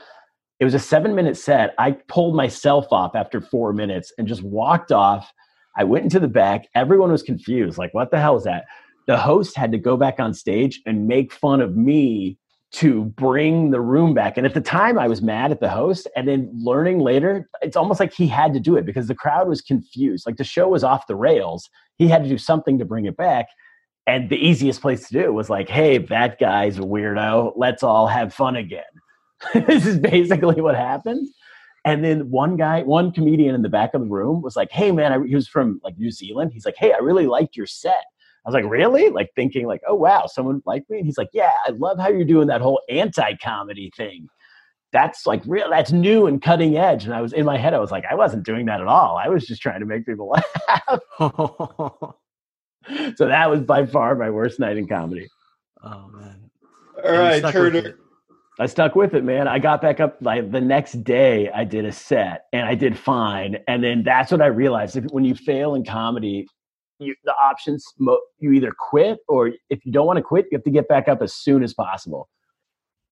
It was a 7-minute set. I pulled myself off after 4 minutes and just walked off. I went into the back. Everyone was confused. Like, what the hell is that? The host had to go back on stage and make fun of me to bring the room back. And at the time I was mad at the host, and then learning later, it's almost like he had to do it because the crowd was confused. Like the show was off the rails. He had to do something to bring it back. And the easiest place to do it was like, hey, that guy's a weirdo. Let's all have fun again. This is basically what happened. And then one comedian in the back of the room was like, hey, man, he was from like New Zealand. He's like, hey, I really liked your set. I was like, really? Like thinking like, oh, wow, someone liked me. And he's like, yeah, I love how you're doing that whole anti-comedy thing. That's like real. That's new and cutting edge. And I was in my head. I was like, I wasn't doing that at all. I was just trying to make people laugh. So that was by far my worst night in comedy. Oh, man. All right, Turner. I stuck with it, man. I got back up like the next day. I did a set and I did fine. And then that's what I realized. When you fail in comedy, the options, you either quit, or if you don't want to quit, you have to get back up as soon as possible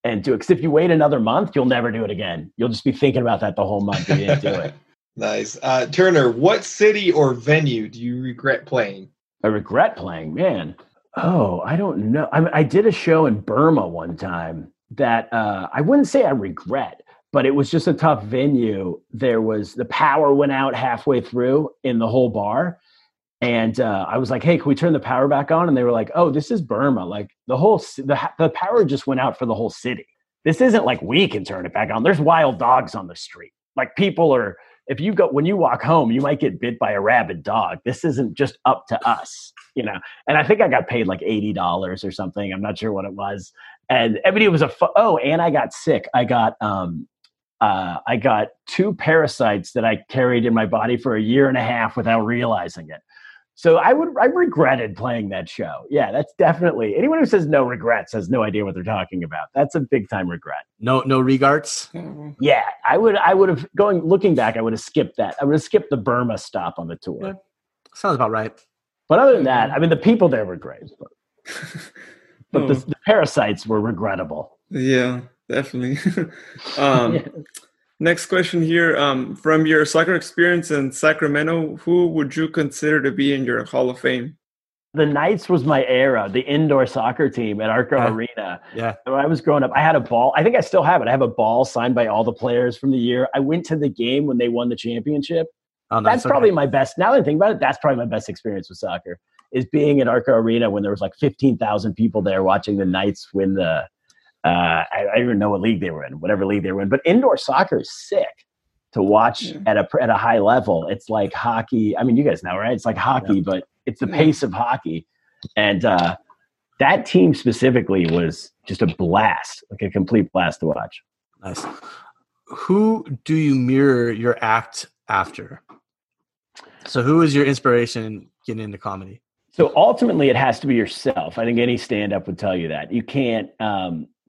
and do it. Because if you wait another month, you'll never do it again. You'll just be thinking about that the whole month. You didn't do it. Nice. Turner, what city or venue do you regret playing? I regret playing, man. Oh, I don't know. I mean, I did a show in Burma one time that I wouldn't say I regret, but it was just a tough venue. The power went out halfway through in the whole bar. And I was like, hey, can we turn the power back on? And they were like, oh, this is Burma. Like the power just went out for the whole city. This isn't like we can turn it back on. There's wild dogs on the street. Like people are... when you walk home, you might get bit by a rabid dog. This isn't just up to us, you know? And I think I got paid like $80 or something. I'm not sure what it was. And everybody was and I got sick. I got 2 parasites that I carried in my body for a year and a half without realizing it. So I regretted playing that show. Yeah, that's definitely, anyone who says no regrets has no idea what they're talking about. That's a big time regret. No regards? Mm-hmm. Yeah, I would have looking back, I would have skipped that. I would have skipped the Burma stop on the tour. Yeah. Sounds about right. But other than that, I mean, the people there were great. But the parasites were regrettable. Yeah, definitely. Yeah. Next question here. From your soccer experience in Sacramento, who would you consider to be in your Hall of Fame? The Knights was my era, the indoor soccer team at Arco Arena. Yeah. When I was growing up, I had a ball. I think I still have it. I have a ball signed by all the players from the year. I went to the game when they won the championship. Oh, that's probably my best. Now that I think about it, that's probably my best experience with soccer, is being at Arco Arena when there was like 15,000 people there watching the Knights win the I don't even know what league they were in, whatever league they were in. But indoor soccer is sick to watch at a high level. It's like hockey. I mean, you guys know, right? It's like hockey, but it's the pace of hockey. And that team specifically was just a blast, like a complete blast to watch. Nice. Who do you mirror your act after? So who is your inspiration in getting into comedy? So ultimately it has to be yourself. I think any stand-up would tell you that. You can't,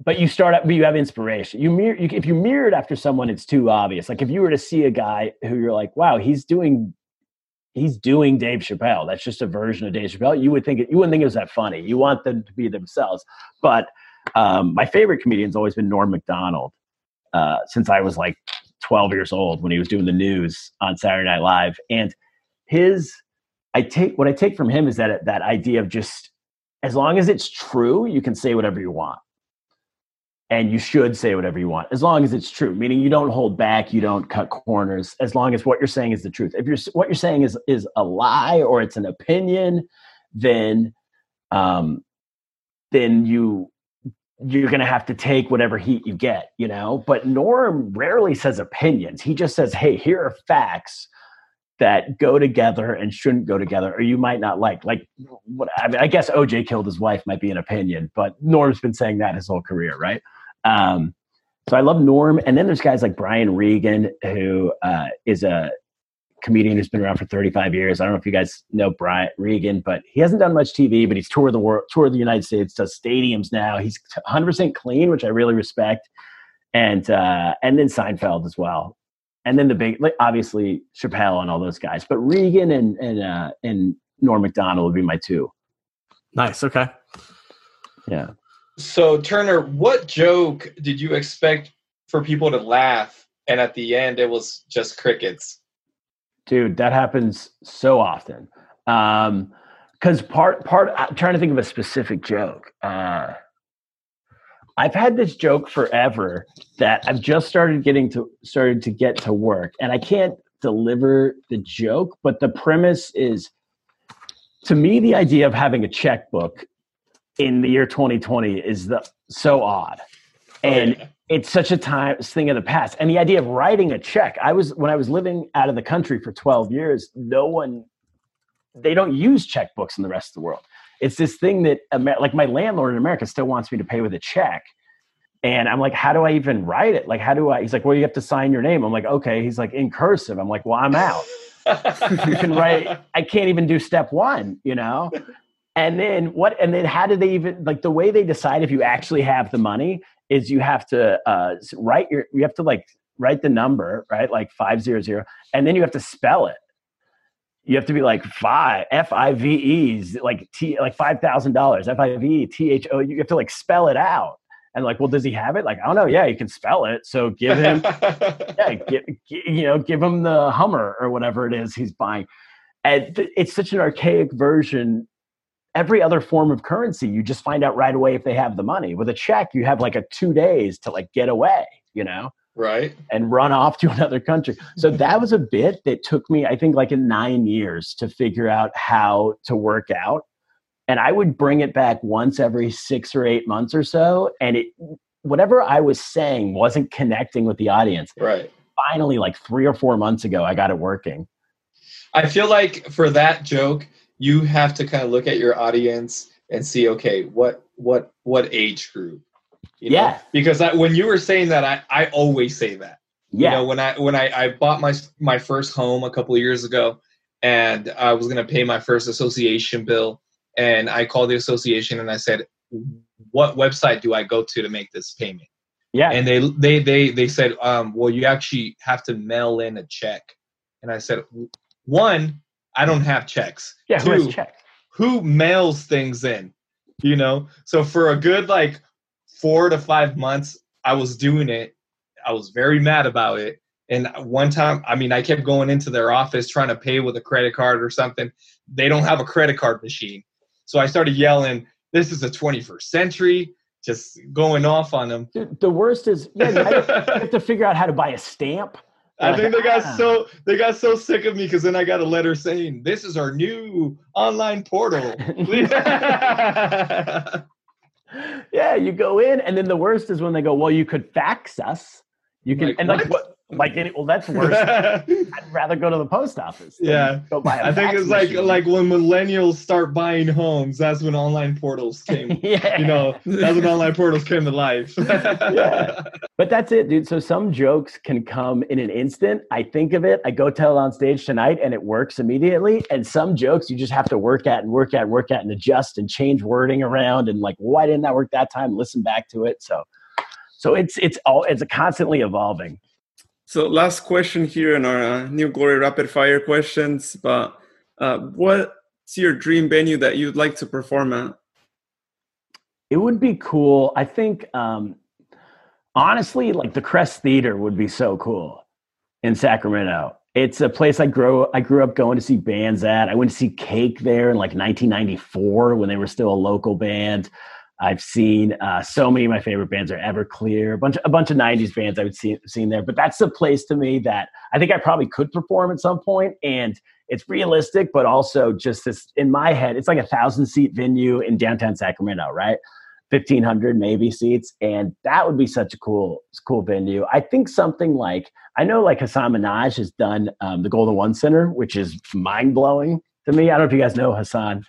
but you start up, but you have inspiration. If you mirror it after someone, it's too obvious. Like if you were to see a guy who you're like, wow, he's doing Dave Chappelle. That's just a version of Dave Chappelle. You wouldn't think it was that funny. You want them to be themselves. But my favorite comedian's always been Norm MacDonald since I was like 12 years old when he was doing the news on Saturday Night Live. And what I take from him is that idea of just, as long as it's true, you can say whatever you want. And you should say whatever you want, as long as it's true. Meaning you don't hold back, you don't cut corners, as long as what you're saying is the truth. If what you're saying is a lie or it's an opinion, then you're going to have to take whatever heat you get, you know? But Norm rarely says opinions. He just says, hey, here are facts that go together and shouldn't go together, or you might not like what, I mean, I guess OJ killed his wife might be an opinion, but Norm's been saying that his whole career. Right. So I love Norm. And then there's guys like Brian Regan, who is a comedian who's been around for 35 years. I don't know if you guys know Brian Regan, but he hasn't done much TV, but he's toured the world, toured the United States, does stadiums now. He's 100% clean, which I really respect. And then Seinfeld as well. And then the big, obviously Chappelle and all those guys, but Regan and Norm MacDonald would be my two. Nice. Okay. Yeah. So Turner, what joke did you expect for people to laugh, and at the end it was just crickets? Dude, that happens so often. Cause I'm trying to think of a specific joke. I've had this joke forever that I've just started to get to work, and I can't deliver the joke, but the premise is, to me, the idea of having a checkbook in the year 2020 is so odd. And it's such a thing of the past. And the idea of writing a check, when I was living out of the country for 12 years, they don't use checkbooks in the rest of the world. It's this thing that, like, my landlord in America still wants me to pay with a check. And I'm like, how do I even write it? Like, he's like, well, you have to sign your name. I'm like, okay. He's like, in cursive. I'm like, well, I'm out. I can't even do step one, you know? And then how do they even, like, the way they decide if you actually have the money is you have to write the number, right? Like 500. And then you have to spell it. You have to be like F-I-V-E's, like $5,000, F-I-V-E-T-H-O. You have to like spell it out. And like, well, does he have it? Like, I don't know. Yeah, he can spell it. So give him, give him the Hummer or whatever it is he's buying. And it's such an archaic version. Every other form of currency, you just find out right away if they have the money. With a check, you have like 2 days to like get away, you know? Right. And run off to another country. So that was a bit that took me, I think, like 9 years to figure out how to work out. And I would bring it back once every 6 or 8 months or so. And whatever I was saying wasn't connecting with the audience. Right. Finally, like 3 or 4 months ago, I got it working. I feel like for that joke, you have to kind of look at your audience and see, okay, what age group? You know? Because when you were saying that, I always say that. Yeah. You know, when I bought my first home a couple of years ago, and I was going to pay my first association bill, and I called the association and I said, "What website do I go to make this payment?" Yeah. And they said, "Well, you actually have to mail in a check." And I said, "One, I don't have checks. Yeah, who has checks? Who mails things in? You know, so for a good 4 to 5 months, I was doing it. I was very mad about it. And one time, I mean, I kept going into their office trying to pay with a credit card or something. They don't have a credit card machine. So I started yelling, this is the 21st century, just going off on them. The worst is, you have to figure out how to buy a stamp. I think they got so sick of me, because then I got a letter saying, this is our new online portal. Yeah, you go in, and then the worst is when they go, well, you could fax us. You can, like, and like, what? Like, any, well, that's worse. I'd rather go to the post office. Yeah. Go buy I think it's machine. like when millennials start buying homes, that's when online portals came. Yeah. You know, that's when online portals came to life. Yeah. But that's it, dude. So some jokes can come in an instant. I think of it, I go tell it on stage tonight and it works immediately. And some jokes you just have to work at and adjust and change wording around. And like, why didn't that work that time? Listen back to it. So it's constantly evolving. So last question here in our New Glory rapid fire questions, but what's your dream venue that you'd like to perform at? It would be cool. I think, honestly, like the Crest Theater would be so cool in Sacramento. It's a place I grew up going to see bands at. I went to see Cake there in like 1994 when they were still a local band. I've seen so many of my favorite bands are Everclear, a bunch of 90s bands I would seen there. But that's the place to me that I think I probably could perform at some point. And it's realistic, but also just this, in my head, it's like 1,000-seat venue in downtown Sacramento, right? 1,500 maybe seats. And that would be such a cool venue. I think something like, I know like Hasan Minhaj has done the Golden One Center, which is mind-blowing to me. I don't know if you guys know Hasan,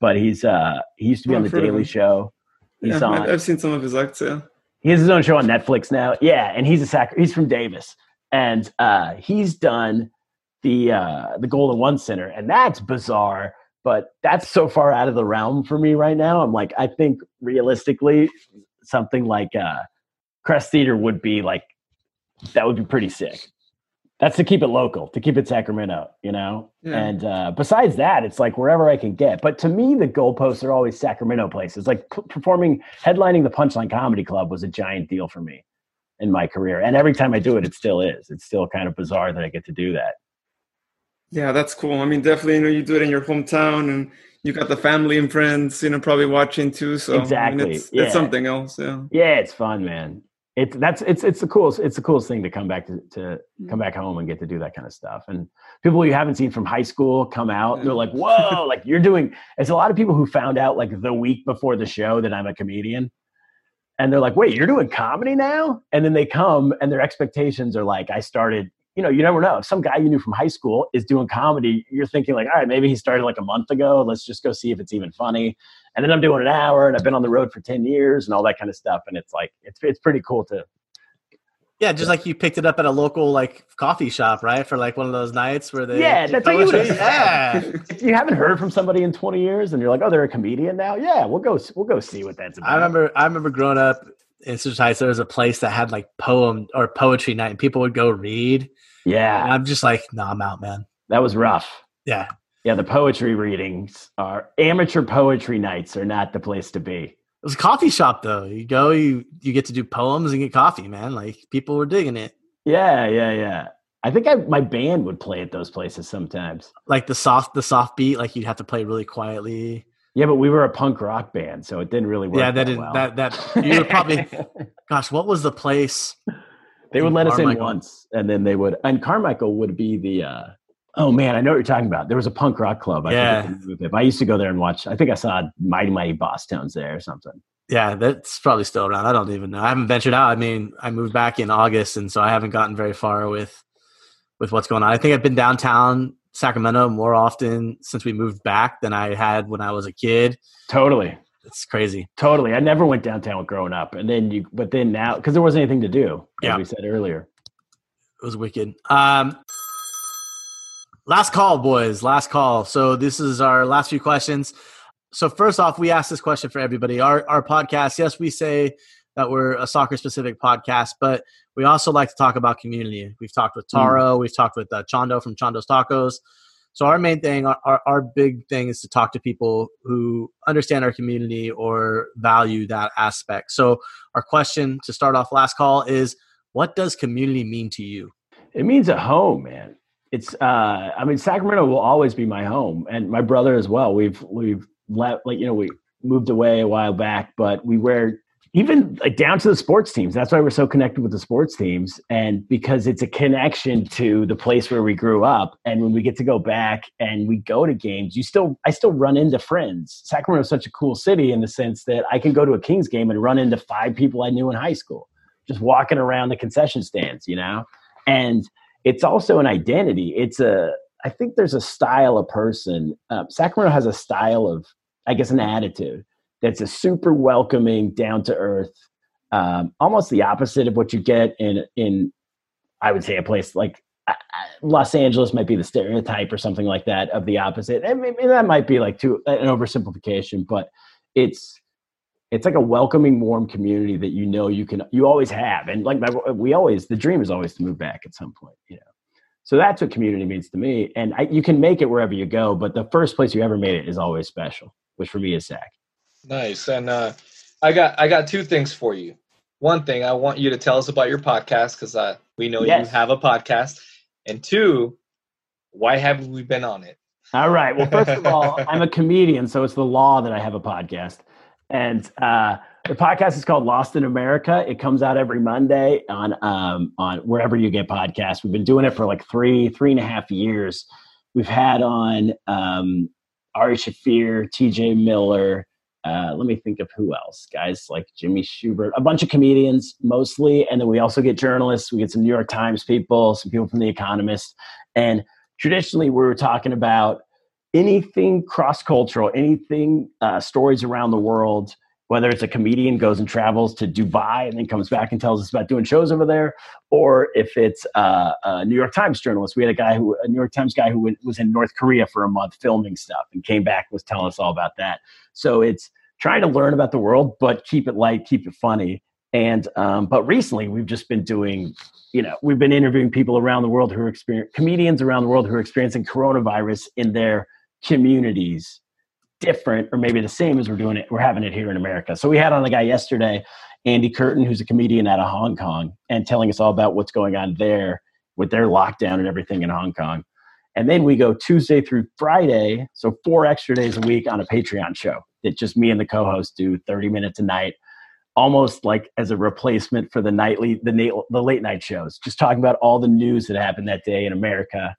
but he used to be on The Daily Show. He's on. I've seen some of his acts. Yeah, he has his own show on Netflix now. Yeah, and he's from Davis, and he's done the Golden One Center, and that's bizarre. But that's so far out of the realm for me right now. I'm like, I think realistically, something like Crest Theater would be like that would be pretty sick. That's to keep it local, to keep it Sacramento, you know? Yeah. And besides that, it's like wherever I can get. But to me, the goalposts are always Sacramento places. Like headlining the Punchline Comedy Club was a giant deal for me in my career. And every time I do it, it still is. It's still kind of bizarre that I get to do that. Yeah, that's cool. I mean, definitely, you know, you do it in your hometown and you got the family and friends, you know, probably watching too. So exactly. I mean, it's something else. Yeah. Yeah, it's fun, man. It's the coolest thing to come back home and get to do that kind of stuff. And people you haven't seen from high school come out and they're like, whoa, like you're doing, it's a lot of people who found out like the week before the show that I'm a comedian and they're like, wait, you're doing comedy now? And then they come and their expectations are like, I started, you know, you never know. If some guy you knew from high school is doing comedy, you're thinking like, all right, maybe he started like a month ago. Let's just go see if it's even funny. And then I'm doing an hour and I've been on the road for 10 years and all that kind of stuff. And it's like, it's pretty cool to. Yeah. Just like you picked it up at a local like coffee shop, right? For like one of those nights where they. Yeah. That's how you would have. Yeah. If you haven't heard from somebody in 20 years and you're like, oh, they're a comedian now. Yeah. We'll go see what that's about. I remember growing up in Citrus Heights, there was a place that had like poetry night and people would go read. Yeah. And I'm just like, no, I'm out, man. That was rough. Yeah. Yeah, the poetry readings are amateur poetry nights are not the place to be. It was a coffee shop though. You go, you get to do poems and get coffee, man. Like people were digging it. Yeah. I think my band would play at those places sometimes. Like the soft beat, like you'd have to play really quietly. Yeah, but we were a punk rock band, so it didn't really work. Yeah, that you were probably gosh, what was the place? They would let Carmichael. Us in once and then they would and Carmichael would be the oh man, I know what you're talking about. There was a punk rock club. I used to go there and watch. I think I saw Mighty Mighty Boss Tones there or something. Yeah, that's probably still around. I don't even know. I haven't ventured out. I mean, I moved back in August, and so I haven't gotten very far with what's going on. I think I've been downtown Sacramento more often since we moved back than I had when I was a kid. Totally. It's crazy. Totally. I never went downtown growing up, but then now because there wasn't anything to do. As we said earlier, it was wicked. Last call, boys. Last call. So this is our last few questions. So first off, we ask this question for everybody. Our podcast, yes, we say that we're a soccer-specific podcast, but we also like to talk about community. We've talked with Taro. We've talked with Chando from Chando's Tacos. So our main thing, our big thing is to talk to people who understand our community or value that aspect. So our question to start off last call is, what does community mean to you? It means a home, man. It's, I mean, Sacramento will always be my home and my brother as well. We've left, like, you know, we moved away a while back, but we wear even like down to the sports teams. That's why we're so connected with the sports teams, and because it's a connection to the place where we grew up. And when we get to go back and we go to games, I still run into friends. Sacramento is such a cool city in the sense that I can go to a Kings game and run into 5 people I knew in high school, just walking around the concession stands, you know? And it's also an identity. I think there's a style of person. Sacramento has a style of, I guess, an attitude that's a super welcoming, down to earth, almost the opposite of what you get in I would say a place like Los Angeles might be the stereotype or something like that of the opposite. I mean, that might be like an oversimplification, but it's like a welcoming, warm community that you always have. And like the dream is always to move back at some point, you know? So that's what community means to me. And you can make it wherever you go, but the first place you ever made it is always special, which for me is Sac. Nice. And I got 2 things for you. One thing, I want you to tell us about your podcast, because we know you have a podcast. And 2, why haven't we been on it? All right. Well, first of all, I'm a comedian, so it's the law that I have a podcast. And the podcast is called Lost in America. It comes out every Monday on wherever you get podcasts. We've been doing it for like 3.5 years. We've had on Ari Shaffir, TJ Miller. Let me think of who else. Guys like Jimmy Schubert, a bunch of comedians mostly. And then we also get journalists. We get some New York Times people, some people from The Economist. And traditionally we were talking about anything cross-cultural, anything stories around the world, whether it's a comedian goes and travels to Dubai and then comes back and tells us about doing shows over there, or if it's a New York Times journalist. We had a New York Times guy who was in North Korea for a month filming stuff and came back and was telling us all about that. So it's trying to learn about the world, but keep it light, keep it funny. And but recently we've just been doing, we've been interviewing people around the world comedians around the world who are experiencing coronavirus in their communities, different or maybe the same as we're having it here in America. So we had on a guy yesterday, Andy Curtin, who's a comedian out of Hong Kong, and telling us all about what's going on there with their lockdown and everything in Hong Kong. And then we go Tuesday through Friday, so 4 extra days a week, on a Patreon show that just me and the co-host do 30 minutes a night, almost like as a replacement for the late night shows, just talking about all the news that happened that day in America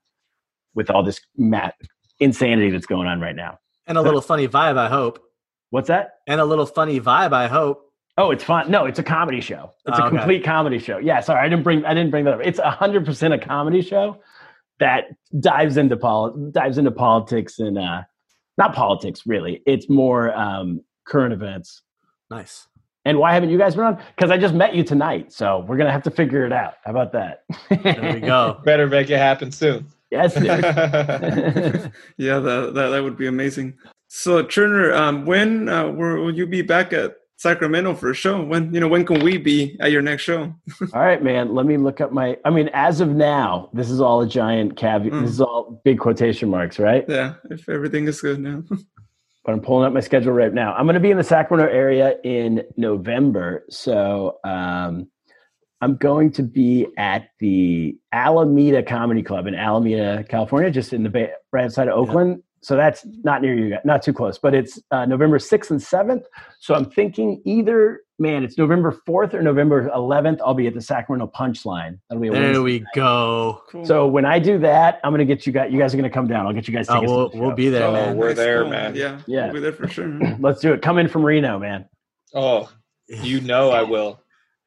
with all this insanity that's going on right now. And a little funny vibe, I hope. What's that? And a little funny vibe, I hope. Oh, it's fun. No, it's a comedy show. It's a complete comedy show. Yeah, sorry, I didn't bring that up. It's 100% a comedy show that dives into politics and not politics really. It's more current events. Nice. And why haven't you guys been on? Because I just met you tonight, so we're gonna have to figure it out. How about that? There we go. Better make it happen soon. Yes. Yeah, that would be amazing. So Turner, when will you be back at Sacramento for a show? When can we be at your next show? All right, man. Let me look up as of now, this is all a giant caveat. This is all big quotation marks, right? Yeah. If everything is good now. But I'm pulling up my schedule right now. I'm going to be in the Sacramento area in November. So, I'm going to be at the Alameda Comedy Club in Alameda, California, just in the bay, right outside of Oakland. Yeah. So that's not near you guys, not too close, but it's November 6th and 7th. So I'm thinking it's November 4th or November 11th. I'll be at the Sacramento Punchline. That'll be there we go. Cool. So when I do that, I'm going to get you guys are going to come down. I'll get you guys tickets. We'll be there, man. We're there, man. Yeah. We'll be there for sure. Let's do it. Come in from Reno, man. Oh, I will.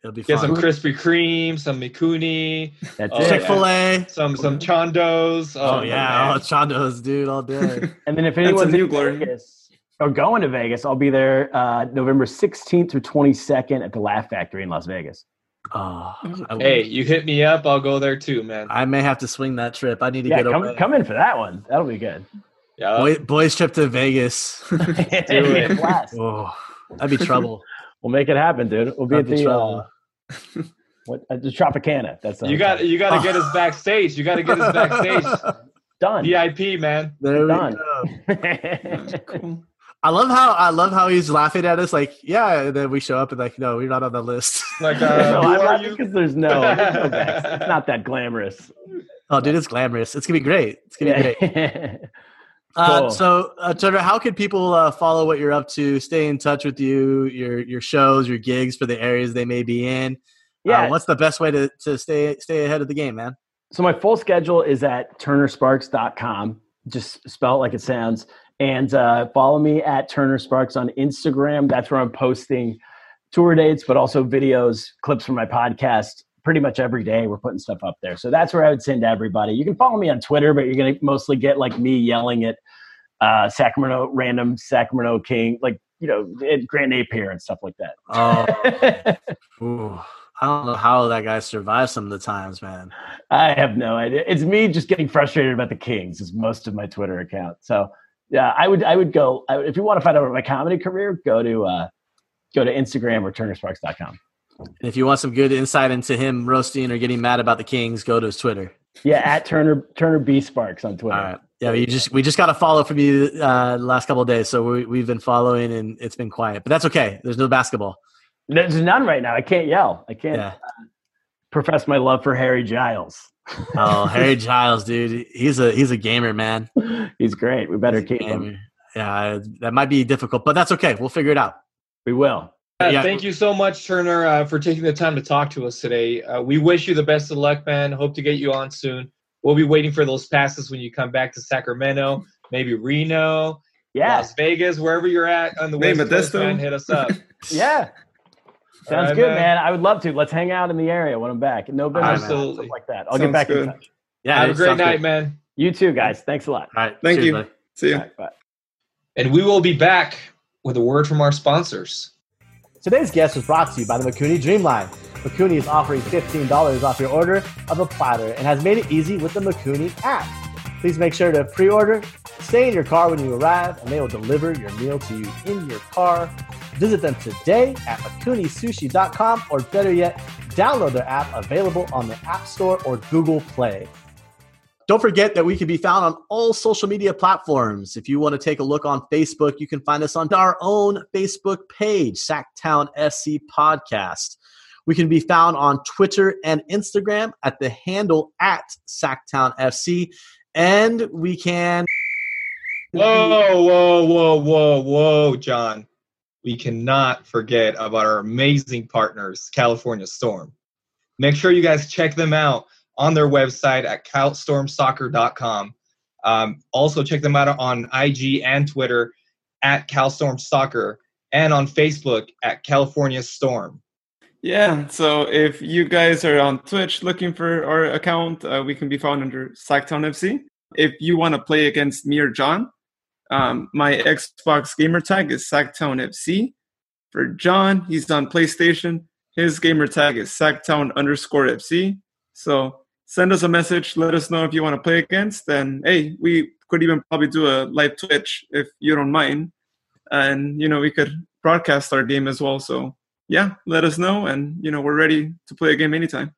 It'll be fun. Get some Krispy Kreme, some Mikuni, Chick-fil-A, some Chando's. Chando's, dude, all day. And then if anyone's in Vegas or going to Vegas, I'll be there November 16th through 22nd at the Laugh Factory in Las Vegas. You hit me up, I'll go there too, man. I may have to swing that trip. I need to get over. Come in for that one. That'll be good. Yeah, boys trip to Vegas. Do it. That'd be trouble. We'll make it happen, dude. We'll be at the the Tropicana. That's you got to get us backstage. You got to get us backstage. Done. VIP, man. They're done. Cool. I love how he's laughing at us. Like, yeah. And then we show up and like, no, you're not on the list. Like, because there's no backstage. It's not that glamorous. Oh, dude, it's glamorous. It's gonna be great. Cool. So, Trevor, how can people follow what you're up to, stay in touch with you, your shows, your gigs for the areas they may be in? Yeah. What's the best way to stay ahead of the game, man? So my full schedule is at turnersparks.com. Just spell it like it sounds. And follow me at Turner Sparks on Instagram. That's where I'm posting tour dates, but also videos, clips from my podcast. Pretty much every day we're putting stuff up there. So that's where I would send to everybody. You can follow me on Twitter, but you're going to mostly get like me yelling at Sacramento King, like, you know, Grand Napier and stuff like that. Oh, ooh, I don't know how that guy survives some of the times, man. I have no idea. It's me just getting frustrated about the Kings is most of my Twitter account. So yeah, I would, if you want to find out about my comedy career, go to Instagram or turnersparks.com. And if you want some good insight into him roasting or getting mad about the Kings, go to his Twitter. Yeah, at Turner B Sparks on Twitter. All right. Yeah, we just got a follow from you the last couple of days, so we've been following and it's been quiet, but that's okay. There's no basketball. There's none right now. I can't yell. I can't profess my love for Harry Giles. Oh, Harry Giles, dude, he's a gamer, man. He's great. We better keep him. Yeah, that might be difficult, but that's okay. We'll figure it out. We will. Yeah. Thank you so much, Turner, for taking the time to talk to us today. We wish you the best of luck, man. Hope to get you on soon. We'll be waiting for those passes when you come back to Sacramento, maybe Reno, Las Vegas, wherever you're at on the West Coast, man, hit us up. Yeah. Sounds good, man. I would love to. Let's hang out in the area when I'm back. Absolutely. Like that. I'll get back in touch. Yeah, have a great night, man. You too, guys. Thanks a lot. All right. Thank you. Buddy. See you. Right, bye. And we will be back with a word from our sponsors. Today's guest was brought to you by the Mikuni Dreamline. Mikuni is offering $15 off your order of a platter and has made it easy with the Mikuni app. Please make sure to pre-order, stay in your car when you arrive, and they will deliver your meal to you in your car. Visit them today at MikuniSushi.com, or better yet, download their app, available on the App Store or Google Play. Don't forget that we can be found on all social media platforms. If you want to take a look on Facebook, you can find us on our own Facebook page, Sactown FC Podcast. We can be found on Twitter and Instagram at the handle at Sactown FC. And we can... Whoa, whoa, whoa, whoa, whoa, John. We cannot forget about our amazing partners, California Storm. Make sure you guys check them out on their website at calstormsoccer.com. Also check them out on IG and Twitter at calstormsoccer, and on Facebook at California Storm. Yeah, so if you guys are on Twitch looking for our account, we can be found under Sactown FC. If you want to play against me or John, my Xbox gamer tag is Sactown FC. For John, he's on PlayStation. His gamer tag is Sactown_FC. So send us a message. Let us know if you want to play against. And, hey, we could even probably do a live Twitch if you don't mind. And, you know, we could broadcast our game as well. So, yeah, let us know. And, you know, we're ready to play a game anytime.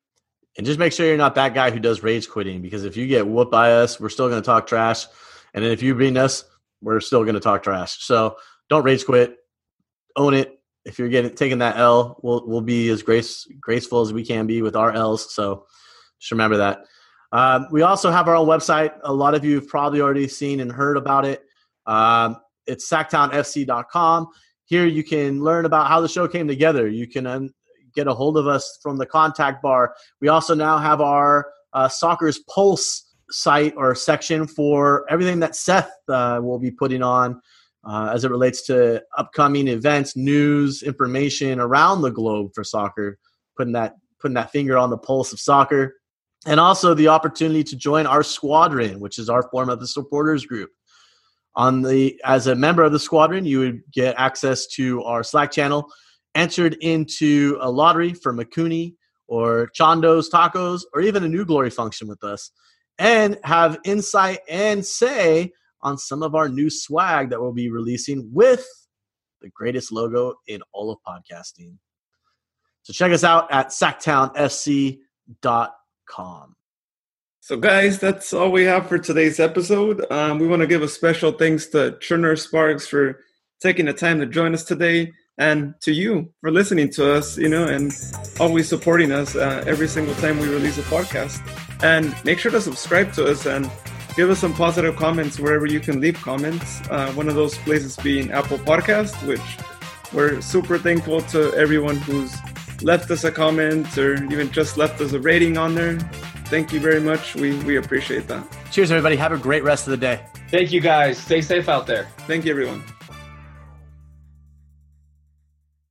And just make sure you're not that guy who does rage quitting, because if you get whooped by us, we're still going to talk trash. And then if you beat us, we're still going to talk trash. So don't rage quit. Own it. If you're taking that L, we'll be as graceful as we can be with our Ls. So just remember that. We also have our own website. A lot of you have probably already seen and heard about it. It's SactownFC.com. Here you can learn about how the show came together. You can get a hold of us from the contact bar. We also now have our Soccer's Pulse site or section for everything that Seth will be putting on as it relates to upcoming events, news, information around the globe for soccer, putting that finger on the pulse of soccer, and also the opportunity to join our squadron, which is our form of the supporters group. As a member of the squadron, you would get access to our Slack channel, entered into a lottery for Mikuni or Chando's Tacos, or even a New Glory function with us, and have insight and say on some of our new swag that we'll be releasing with the greatest logo in all of podcasting. So check us out at SactownFC.com. So, guys, that's all we have for today's episode. We want to give a special thanks to Turner Sparks for taking the time to join us today, and to you for listening to us, you know, and always supporting us every single time we release a podcast. And make sure to subscribe to us and Give us some positive comments wherever you can leave comments. One of those places being Apple Podcast, which we're super thankful to everyone who's left us a comment or even just left us a rating on there. Thank you very much. We appreciate that. Cheers, everybody. Have a great rest of the day. Thank you, guys. Stay safe out there. Thank you, everyone.